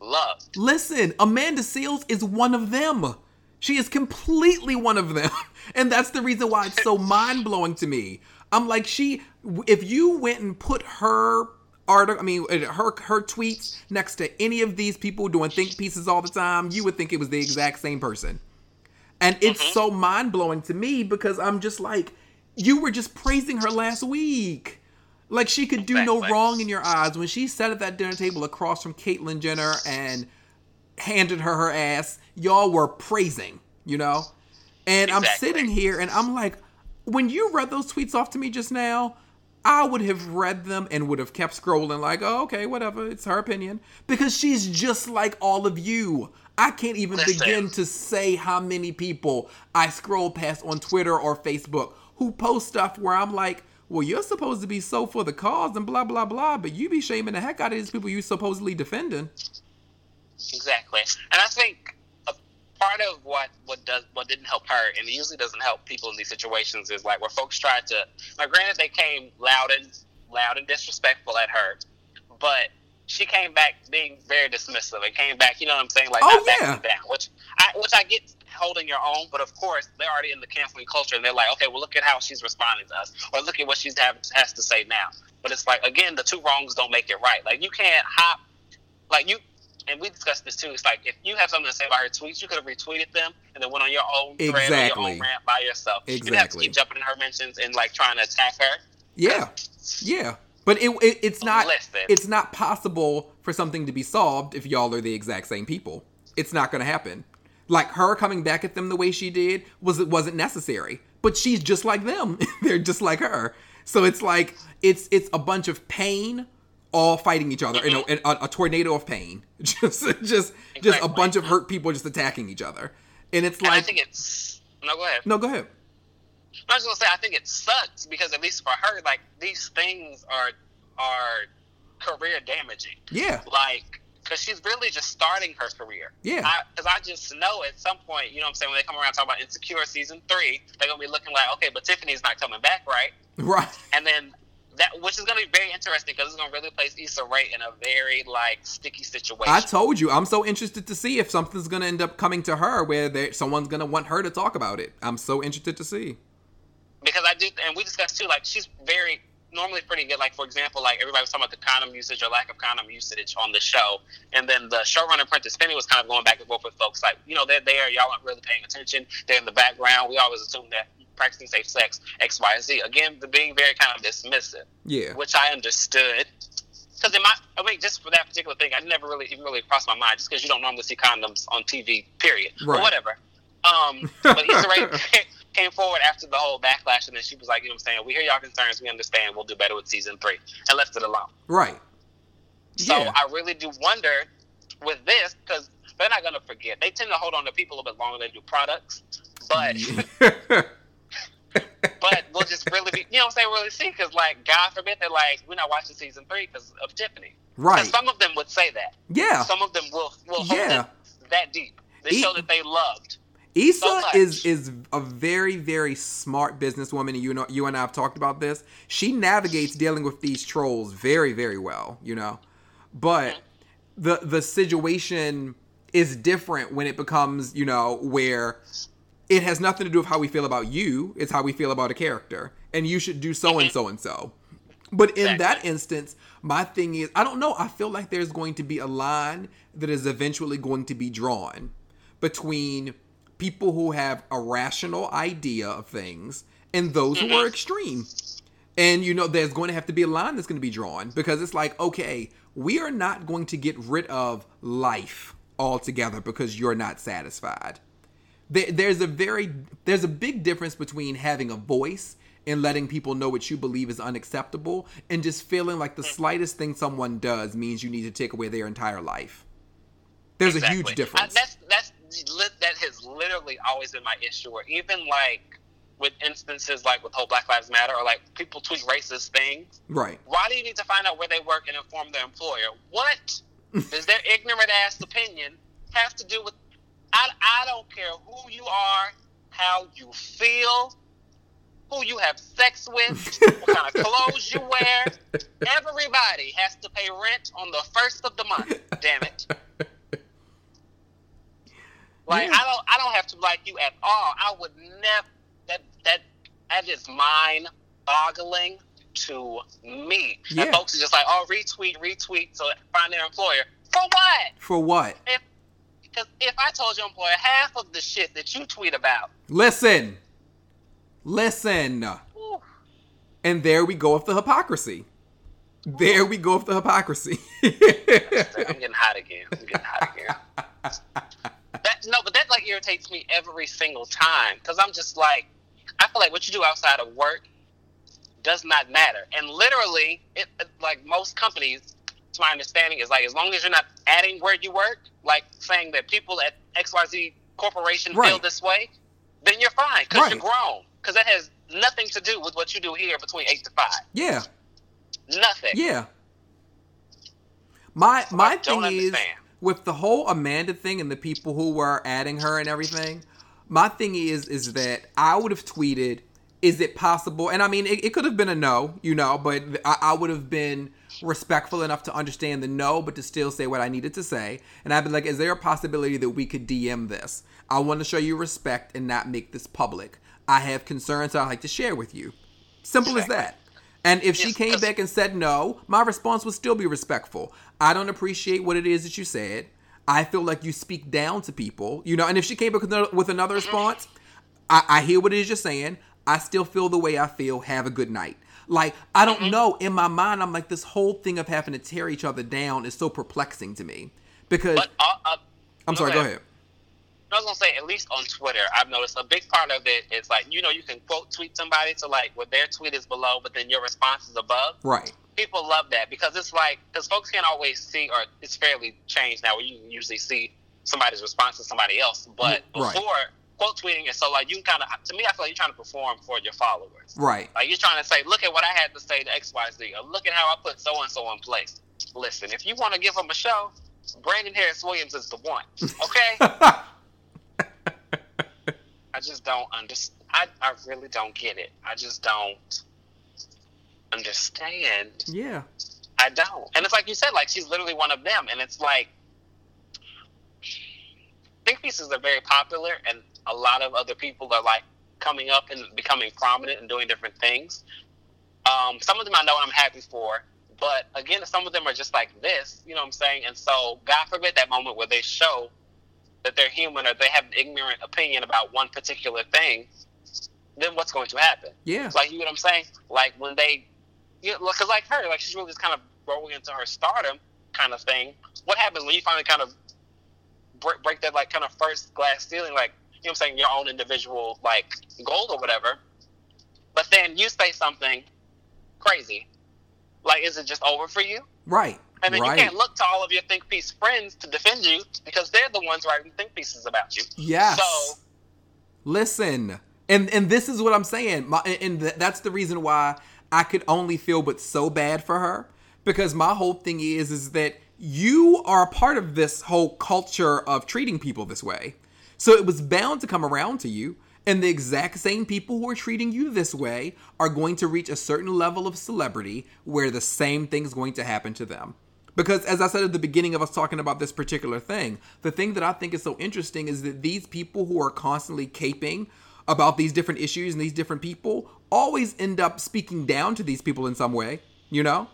loved. Listen, Amanda Seals is one of them. She is completely one of them. And that's the reason why it's so mind-blowing to me. I'm like, she, if you went and put her article, I mean, her her tweets next to any of these people doing think pieces all the time, you would think it was the exact same person. And it's mm-hmm. so mind-blowing to me because I'm just like, you were just praising her last week. Like, she could do exactly. no wrong in your eyes. When she sat at that dinner table across from Caitlyn Jenner and handed her her ass, y'all were praising, you know? And exactly. I'm sitting here and I'm like, when you read those tweets off to me just now, I would have read them and would have kept scrolling like, oh, okay, whatever. It's her opinion. Because she's just like all of you. I can't even Listen. begin to say how many people I scroll past on Twitter or Facebook who post stuff where I'm like, well, you're supposed to be so for the cause and blah, blah, blah, but you be shaming the heck out of these people you supposedly defending. Exactly. And I think a part of what, what, does, what didn't help her, and it usually doesn't help people in these situations, is like where folks tried to, like, granted they came loud and, loud and disrespectful at her, but she came back being very dismissive and came back, you know what I'm saying, like, oh, not yeah. backing down, which I, which I get holding your own, but of course, they're already in the canceling culture, and they're like, okay, well, look at how she's responding to us, or look at what she has to say now. But it's like, again, the two wrongs don't make it right. Like, you can't hop, like, you, and we discussed this, too, it's like, if you have something to say about her tweets, you could have retweeted them, and then went on your own thread exactly. or your own rant by yourself. Exactly. You didn't have to keep jumping in her mentions and, like, trying to attack her. Yeah, yeah. But it, it it's not Listen. it's not possible for something to be solved if y'all are the exact same people. It's not going to happen. Like, her coming back at them the way she did was it wasn't necessary. But she's just like them. They're just like her. So it's like it's it's a bunch of pain all fighting each other. Mm-hmm. You know, a, a tornado of pain. just just exactly. just a bunch of hurt people just attacking each other. And it's and like I think it's No, go ahead. No, go ahead. I was going to say, I think it sucks because at least for her, like, these things are are career damaging. Yeah. Like, because she's really just starting her career. Yeah. Because I, I just know at some point, you know what I'm saying, when they come around talking about Insecure Season three, they're going to be looking like, okay, but Tiffany's not coming back, right? Right. And then that, which is going to be very interesting because it's going to really place Issa Rae in a very, like, sticky situation. I told you, I'm so interested to see if something's going to end up coming to her where someone's going to want her to talk about it. I'm so interested to see. Because I do, and we discussed too, like, she's very, normally pretty good. Like, for example, like, everybody was talking about the condom usage or lack of condom usage on the show. And then the showrunner, Prentice Finney, was kind of going back and forth with folks. Like, you know, they're there, y'all aren't really paying attention. They're in the background. We always assume that practicing safe sex, X, Y, and Z. Again, the being very kind of dismissive. Yeah. Which I understood. Because in my, I mean, just for that particular thing, I never really, even really crossed my mind. Just because you don't normally see condoms on T V, period. Right. Or whatever. Um, but he's right. Came forward after the whole backlash, and then she was like, you know what I'm saying, we hear y'all concerns, we understand, we'll do better with season three, and left it alone. Right. So yeah. I really do wonder with this, because they're not going to forget. They tend to hold on to people a little bit longer than do products, but but we'll just really be, you know what I'm saying, really see, because, like, God forbid, they're like, we're not watching season three because of Tiffany. Right. Because some of them would say that. Yeah. Some of them will, will hold yeah. it that deep. The show that they loved. Issa so is, is a very, very smart businesswoman, and you know, you and I have talked about this. She navigates dealing with these trolls very, very well, you know. But mm-hmm. the the situation is different when it becomes, you know, where it has nothing to do with how we feel about you. It's how we feel about a character. And you should do so mm-hmm. and so and so. But in exactly. that instance, my thing is, I don't know. I feel like there's going to be a line that is eventually going to be drawn between people who have a rational idea of things and those mm-hmm. who are extreme. And, you know, there's going to have to be a line that's going to be drawn because it's like, okay, we are not going to get rid of life altogether because you're not satisfied. There, there's a very, there's a big difference between having a voice and letting people know what you believe is unacceptable and just feeling like the slightest thing someone does means you need to take away their entire life. There's exactly. a huge difference. Uh, that's, that's, that has literally always been my issue, or even like with instances like with whole Black Lives Matter or like people tweet racist things. Right. Why do you need to find out where they work and inform their employer? What does their ignorant ass opinion have to do with? I, I don't care who you are, how you feel, who you have sex with, what kind of clothes you wear. Everybody has to pay rent on the first of the month. Damn it. Like, yeah. I don't I don't have to like you at all. I would never. That that that is mind boggling to me. Yeah. And folks are just like, oh, retweet, retweet, so find their employer. For what? For what? Because if, if I told your employer half of the shit that you tweet about. Listen. Listen. Ooh. And there we go with the hypocrisy. Ooh. There we go with the hypocrisy. I'm getting hot again. I'm getting hot again. No, but that, like, irritates me every single time. Because I'm just like, I feel like what you do outside of work does not matter. And literally, it, like, most companies, to my understanding, is, like, as long as you're not adding where you work, like, saying that people at X Y Z Corporation right. feel this way, then you're fine. Because right. you're grown. Because that has nothing to do with what you do here between eight to five. Yeah. Nothing. Yeah. My, so my thing is... with the whole Amanda thing and the people who were adding her and everything, my thing is is that I would have tweeted, is it possible? And I mean, it, it could have been a no, you know, but I, I would have been respectful enough to understand the no, but to still say what I needed to say. And I'd be like, is there a possibility that we could D M this? I want to show you respect and not make this public. I have concerns I'd like to share with you. Simple as that. And if yes, she came back and said no, my response would still be respectful. I don't appreciate what it is that you said. I feel like you speak down to people, you know. And if she came back with another, with another response, I, I hear what it is you're saying. I still feel the way I feel. Have a good night. Like, I don't mm-hmm. know. In my mind, I'm like, this whole thing of having to tear each other down is so perplexing to me. Because but, uh, uh, I'm sorry. Go ahead. Go ahead. I was going to say, at least on Twitter, I've noticed a big part of it is, like, you know, you can quote tweet somebody to, like, well, their tweet is below, but then your response is above. Right. People love that because it's like, because folks can't always see, or it's fairly changed now where you can usually see somebody's response to somebody else. But right. before, quote tweeting is so, like, you can kind of, to me, I feel like you're trying to perform for your followers. Right. Like, you're trying to say, look at what I had to say to X Y Z, or look at how I put so-and-so in place. Listen, if you want to give them a show, Brandon Harris-Williams is the one. Okay? I just don't understand. I, I really don't get it. I just don't understand. Yeah. I don't. And it's like you said, like, she's literally one of them. And it's like, think pieces are very popular, and a lot of other people are, like, coming up and becoming prominent and doing different things. Um, some of them I know I'm happy for, but again, some of them are just like this, you know what I'm saying? And so, God forbid that moment where they show that they're human or they have an ignorant opinion about one particular thing, then what's going to happen? Yeah. Like, you know what I'm saying? Like, when they, you know, because like her, like, she's really just kind of growing into her stardom kind of thing. What happens when you finally kind of break, break that, like, kind of first glass ceiling, like, you know what I'm saying, your own individual, like, goal or whatever, but then you say something crazy. Like, is it just over for you? Right. And then right. you can't look to all of your think piece friends to defend you because they're the ones writing think pieces about you. Yes. So listen, and and this is what I'm saying. My, and that's the reason why I could only feel but so bad for her, because my whole thing is is that you are a part of this whole culture of treating people this way. So it was bound to come around to you. And the exact same people who are treating you this way are going to reach a certain level of celebrity where the same thing is going to happen to them. Because as I said at the beginning of us talking about this particular thing, the thing that I think is so interesting is that these people who are constantly caping about these different issues and these different people always end up speaking down to these people in some way, you know?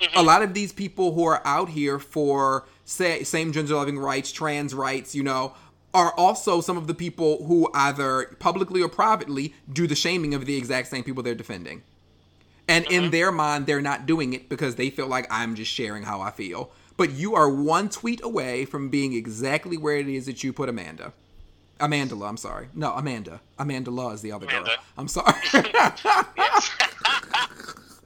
Mm-hmm. A lot of these people who are out here for say, same gender loving rights, trans rights, you know, are also some of the people who either publicly or privately do the shaming of the exact same people they're defending. And mm-hmm. in their mind, they're not doing it because they feel like I'm just sharing how I feel. But you are one tweet away from being exactly where it is that you put Amanda. Amandala, I'm sorry. No, Amanda. Amandala is the other Amanda. girl. I'm sorry.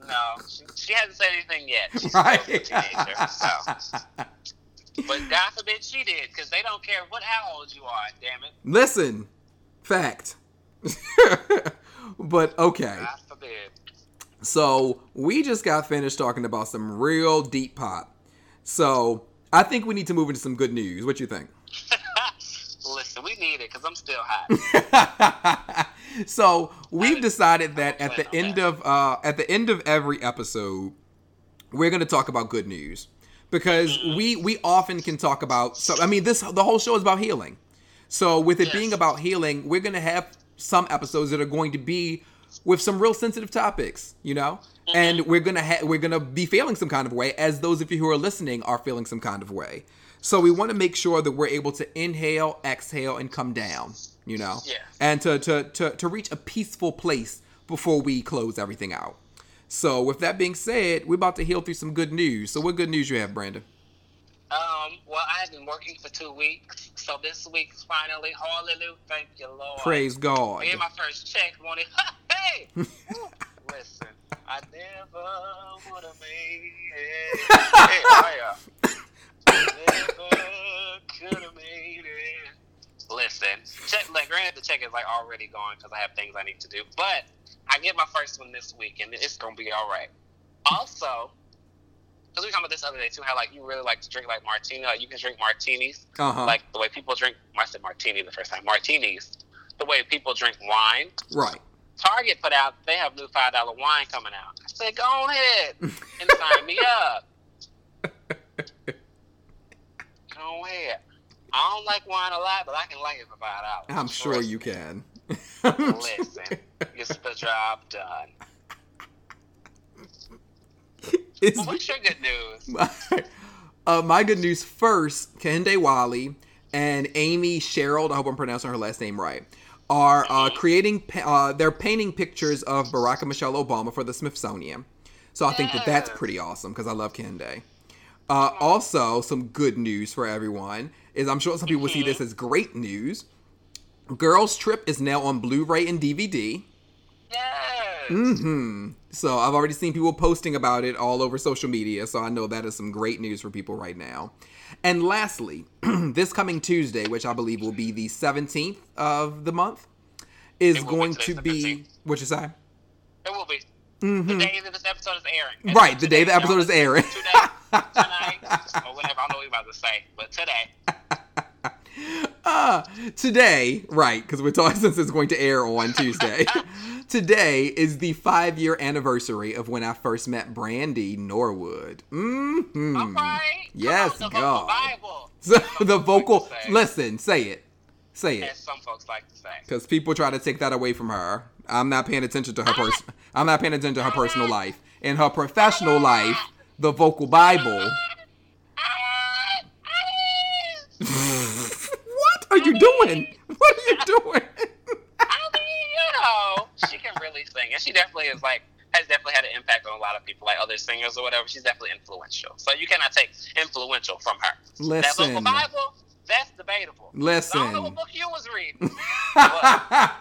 No, she, she hasn't said anything yet. She's right. still a teenager, so... But God forbid she did, because they don't care what how old you are, damn it. Listen, fact. But okay. God forbid. So we just got finished talking about some real deep pop. So I think we need to move into some good news. What you think? Listen, we need it because I'm still hot. So we've decided that at the end of uh, at the end of every episode, we're going to talk about good news because we we often can talk about. So I mean, this the whole show is about healing. So with it yes. being about healing, we're going to have some episodes that are going to be with some real sensitive topics, you know, mm-hmm. and we're gonna ha- we're gonna be feeling some kind of way, as those of you who are listening are feeling some kind of way. So we want to make sure that we're able to inhale, exhale, and come down, you know, yeah. and to, to to to reach a peaceful place before we close everything out. So with that being said, we're about to heal through some good news. So what good news you have, Brandon? Um, well, I have been working for two weeks, so this week's finally, hallelujah, thank you, Lord. Praise God. I my first check, won't it? Hey! Listen, I never would have made it. Hey, I, uh, I never could have made it. Listen, check, like, granted, the check is, like, already gone because I have things I need to do, but I get my first one this week, and it's going to be all right. Also... because we were talking about this other day, too, how, like, you really like to drink, like, martini. Like, you can drink martinis. Uh-huh. Like, the way people drink... I said martini the first time. Martinis. The way people drink wine. Right. Target put out... They have new five dollar wine coming out. I said, go ahead and sign me up. Go ahead. I don't like wine a lot, but I can like it for five dollars. I'm sure Listen. you can. Listen. It's the job done. Well, what's your good news? My, uh, my good news first, Kehinde Wiley and Amy Sherald, I hope I'm pronouncing her last name right, are uh, creating, uh, they're painting pictures of Barack and Michelle Obama for the Smithsonian. So I yes. think that that's pretty awesome because I love Kehinde. Uh, also, some good news for everyone is I'm sure some people mm-hmm. will see this as great news. Girls Trip is now on Blu-ray and D V D. Yes. Mm-hmm. So I've already seen people posting about it all over social media, so I know that is some great news for people right now. And lastly, this coming Tuesday, which I believe will be the seventeenth of the month, is going to be... What you say? It will be. Mm-hmm. The day that this episode is airing. And right, the today, day the episode no, is airing. Today, tonight, or whatever, I don't know what you're about to say, but today... Uh, today, right, because we're talking since it's going to air on Tuesday. Today is the five-year anniversary of when I first met Brandy Norwood. Mm-hmm. All right. Yes, on, the God. Vocal Bible. So, the vocal, like listen, say it. Say it. As some folks like to say. Because people try to take that away from her. I'm not paying attention to her person. I'm not paying attention to her personal life. In her professional life, the vocal Bible. What are you doing? What are you doing? I mean, you know, she can really sing. And she definitely is like, has definitely had an impact on a lot of people, like other singers or whatever. She's definitely influential. So you cannot take influential from her. Listen. That book of the Bible, that's debatable. Listen. I don't know what book you was reading. But,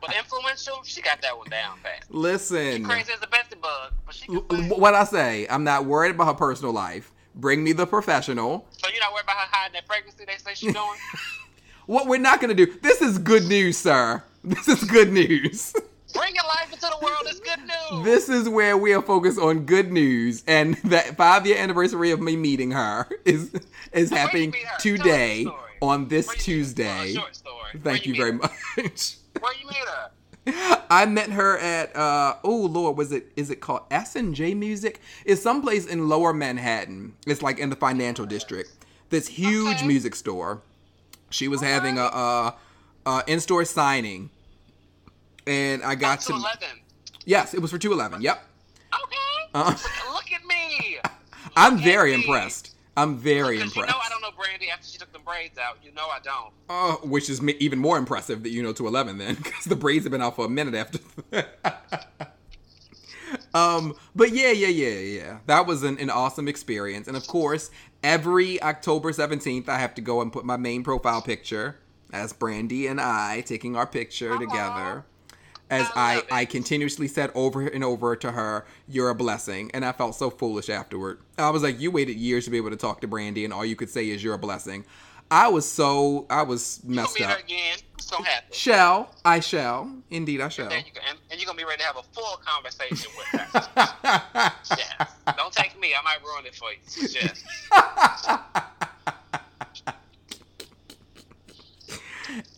but influential, she got that one down fast. Listen. She crazy as a bestie bug, but she can sing. What I say, I'm not worried about her personal life. Bring me the professional. So you're not worried about her hiding that pregnancy they say she's doing? What we're not going to do. This is good news, sir. This is good news. Bring your life into the world. It's good news. This is where we are focused on good news. And that five-year anniversary of me meeting her is is so happening today on this Tuesday. You, oh, Thank you, you very her? much. Where you meet her? I met her at, uh, oh Lord, was it, is it called S and J Music? It's someplace in Lower Manhattan. It's like in the financial district. This huge okay. music store. She was All having right. a, a, a in-store signing. And I got to... two eleven Yes, it was for two eleven Yep. Okay. Uh, Look at me. Look I'm very me. impressed. I'm very impressed. You know I don't know Brandy after she took the braids out. You know I don't. Oh, uh, which is even more impressive that you know two eleven then, because the braids have been out for a minute after that. um, but yeah, yeah, yeah, yeah. That was an, an awesome experience. And of course, every October seventeenth, I have to go and put my main profile picture as Brandy and I taking our picture Aww. together. As I, I, I continuously said over and over to her, you're a blessing. And I felt so foolish afterward. I was like, you waited years to be able to talk to Brandy and all you could say is you're a blessing. I was so I was messed up. You'll meet her again. I'm so happy. Shall I? Shall indeed I shall. And, you, and, and you're gonna be ready to have a full conversation with her. Yes. Don't take me. I might ruin it for you. Yes.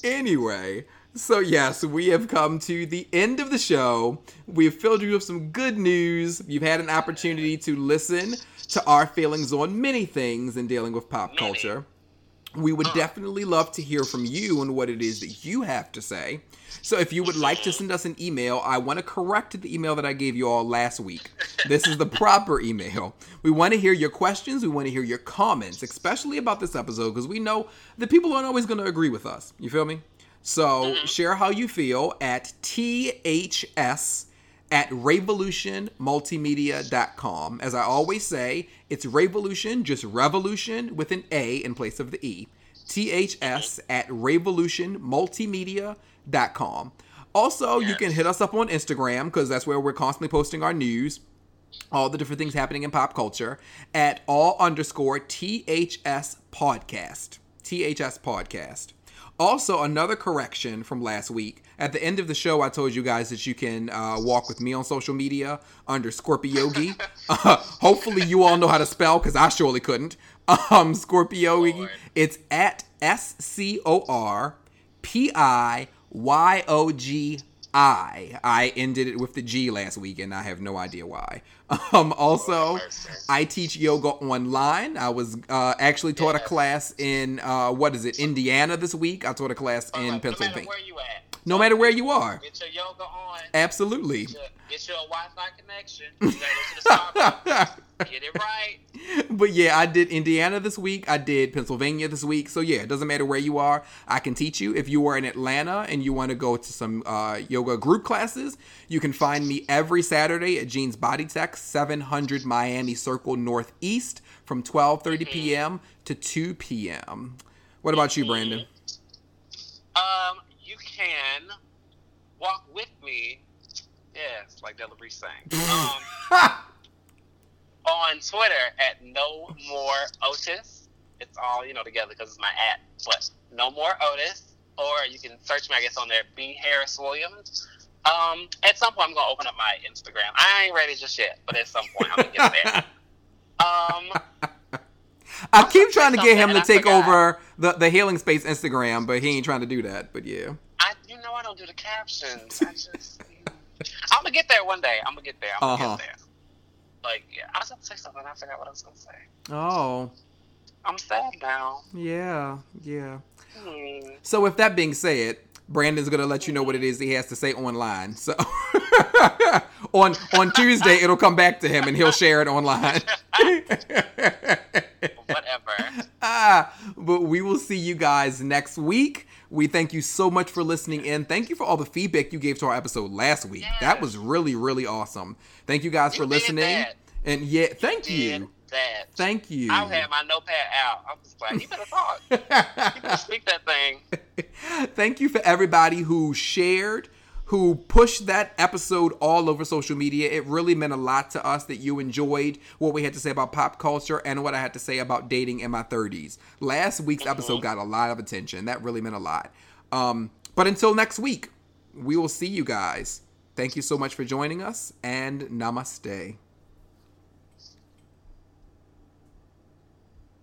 Anyway, so yes, we have come to the end of the show. We have filled you with some good news. You've had an opportunity to listen to our feelings on many things in dealing with pop many. culture. We would definitely love to hear from you and what it is that you have to say. So if you would like to send us an email, I want to correct the email that I gave you all last week. This is the proper email. We want to hear your questions. We want to hear your comments, especially about this episode, because we know that people aren't always going to agree with us. You feel me? So share how you feel at T H S at revolution multimedia dot com. As I always say, it's Revolution, just revolution with an A in place of the E. T H S at revolution multimedia dot com. Also, yes. You can hit us up on Instagram, because that's where we're constantly posting our news, all the different things happening in pop culture, at all underscore T H S podcast. T H S podcast. Also, another correction from last week. At the end of the show, I told you guys that you can uh, walk with me on social media under Scorpiogi. Uh, hopefully, you all know how to spell, because I surely couldn't. Um, Scorpiogi. Lord. It's at S C O R P I Y O G I. I ended it with the G last week, and I have no idea why. Um, also, I teach yoga online. I was uh, actually taught yeah. a class in, uh, what is it, Indiana this week. I taught a class all in right, Pennsylvania. No matter where you at. No matter where you are. Get your yoga on. Absolutely. Get your, get your Wi-Fi connection. You gotta go to the Starbucks. Get it right. But yeah, I did Indiana this week. I did Pennsylvania this week. So yeah, it doesn't matter where you are. I can teach you. If you are in Atlanta and you want to go to some uh, yoga group classes, you can find me every Saturday at Jean's Body Tech, seven hundred Miami Circle Northeast, from twelve thirty mm-hmm. p m to two p m What about mm-hmm. you, Brandon? Um, you can walk with me. Yes, like Della Bree sang. Um, on Twitter at No More Otis. It's all, you know, together because it's my at. But No More Otis. Or you can search me, I guess, on there, B. Harris-Williams. Um, at some point, I'm going to open up my Instagram. I ain't ready just yet, but at some point, I'm going to get there. Um, I keep trying to get him to take over the, the Healing Space Instagram, but he ain't trying to do that. But yeah. I, you know, I don't do the captions. I just, I'm going to get there one day. I'm going to get there. I'm going to uh-huh. get there. Like, yeah, I was going to say something, I forgot what I was going to say. Oh. I'm sad now. Yeah, yeah. Mm. So with that being said, Brandon's going to let you know what it is he has to say online. So on on Tuesday, it'll come back to him and he'll share it online. Whatever. Ah, but we will see you guys next week. We thank you so much for listening in. Thank you for all the feedback you gave to our episode last week. Yes. That was really, really awesome. Thank you guys you for listening. That. And yeah, thank you. you. That. Thank you. I had my notepad out. I'm just like, you better talk. You better speak that thing. Thank you for everybody who shared, who pushed that episode all over social media. It really meant a lot to us that you enjoyed what we had to say about pop culture and what I had to say about dating in my thirties. Last week's mm-hmm. episode got a lot of attention. That really meant a lot. Um, but until next week, we will see you guys. Thank you so much for joining us, and namaste.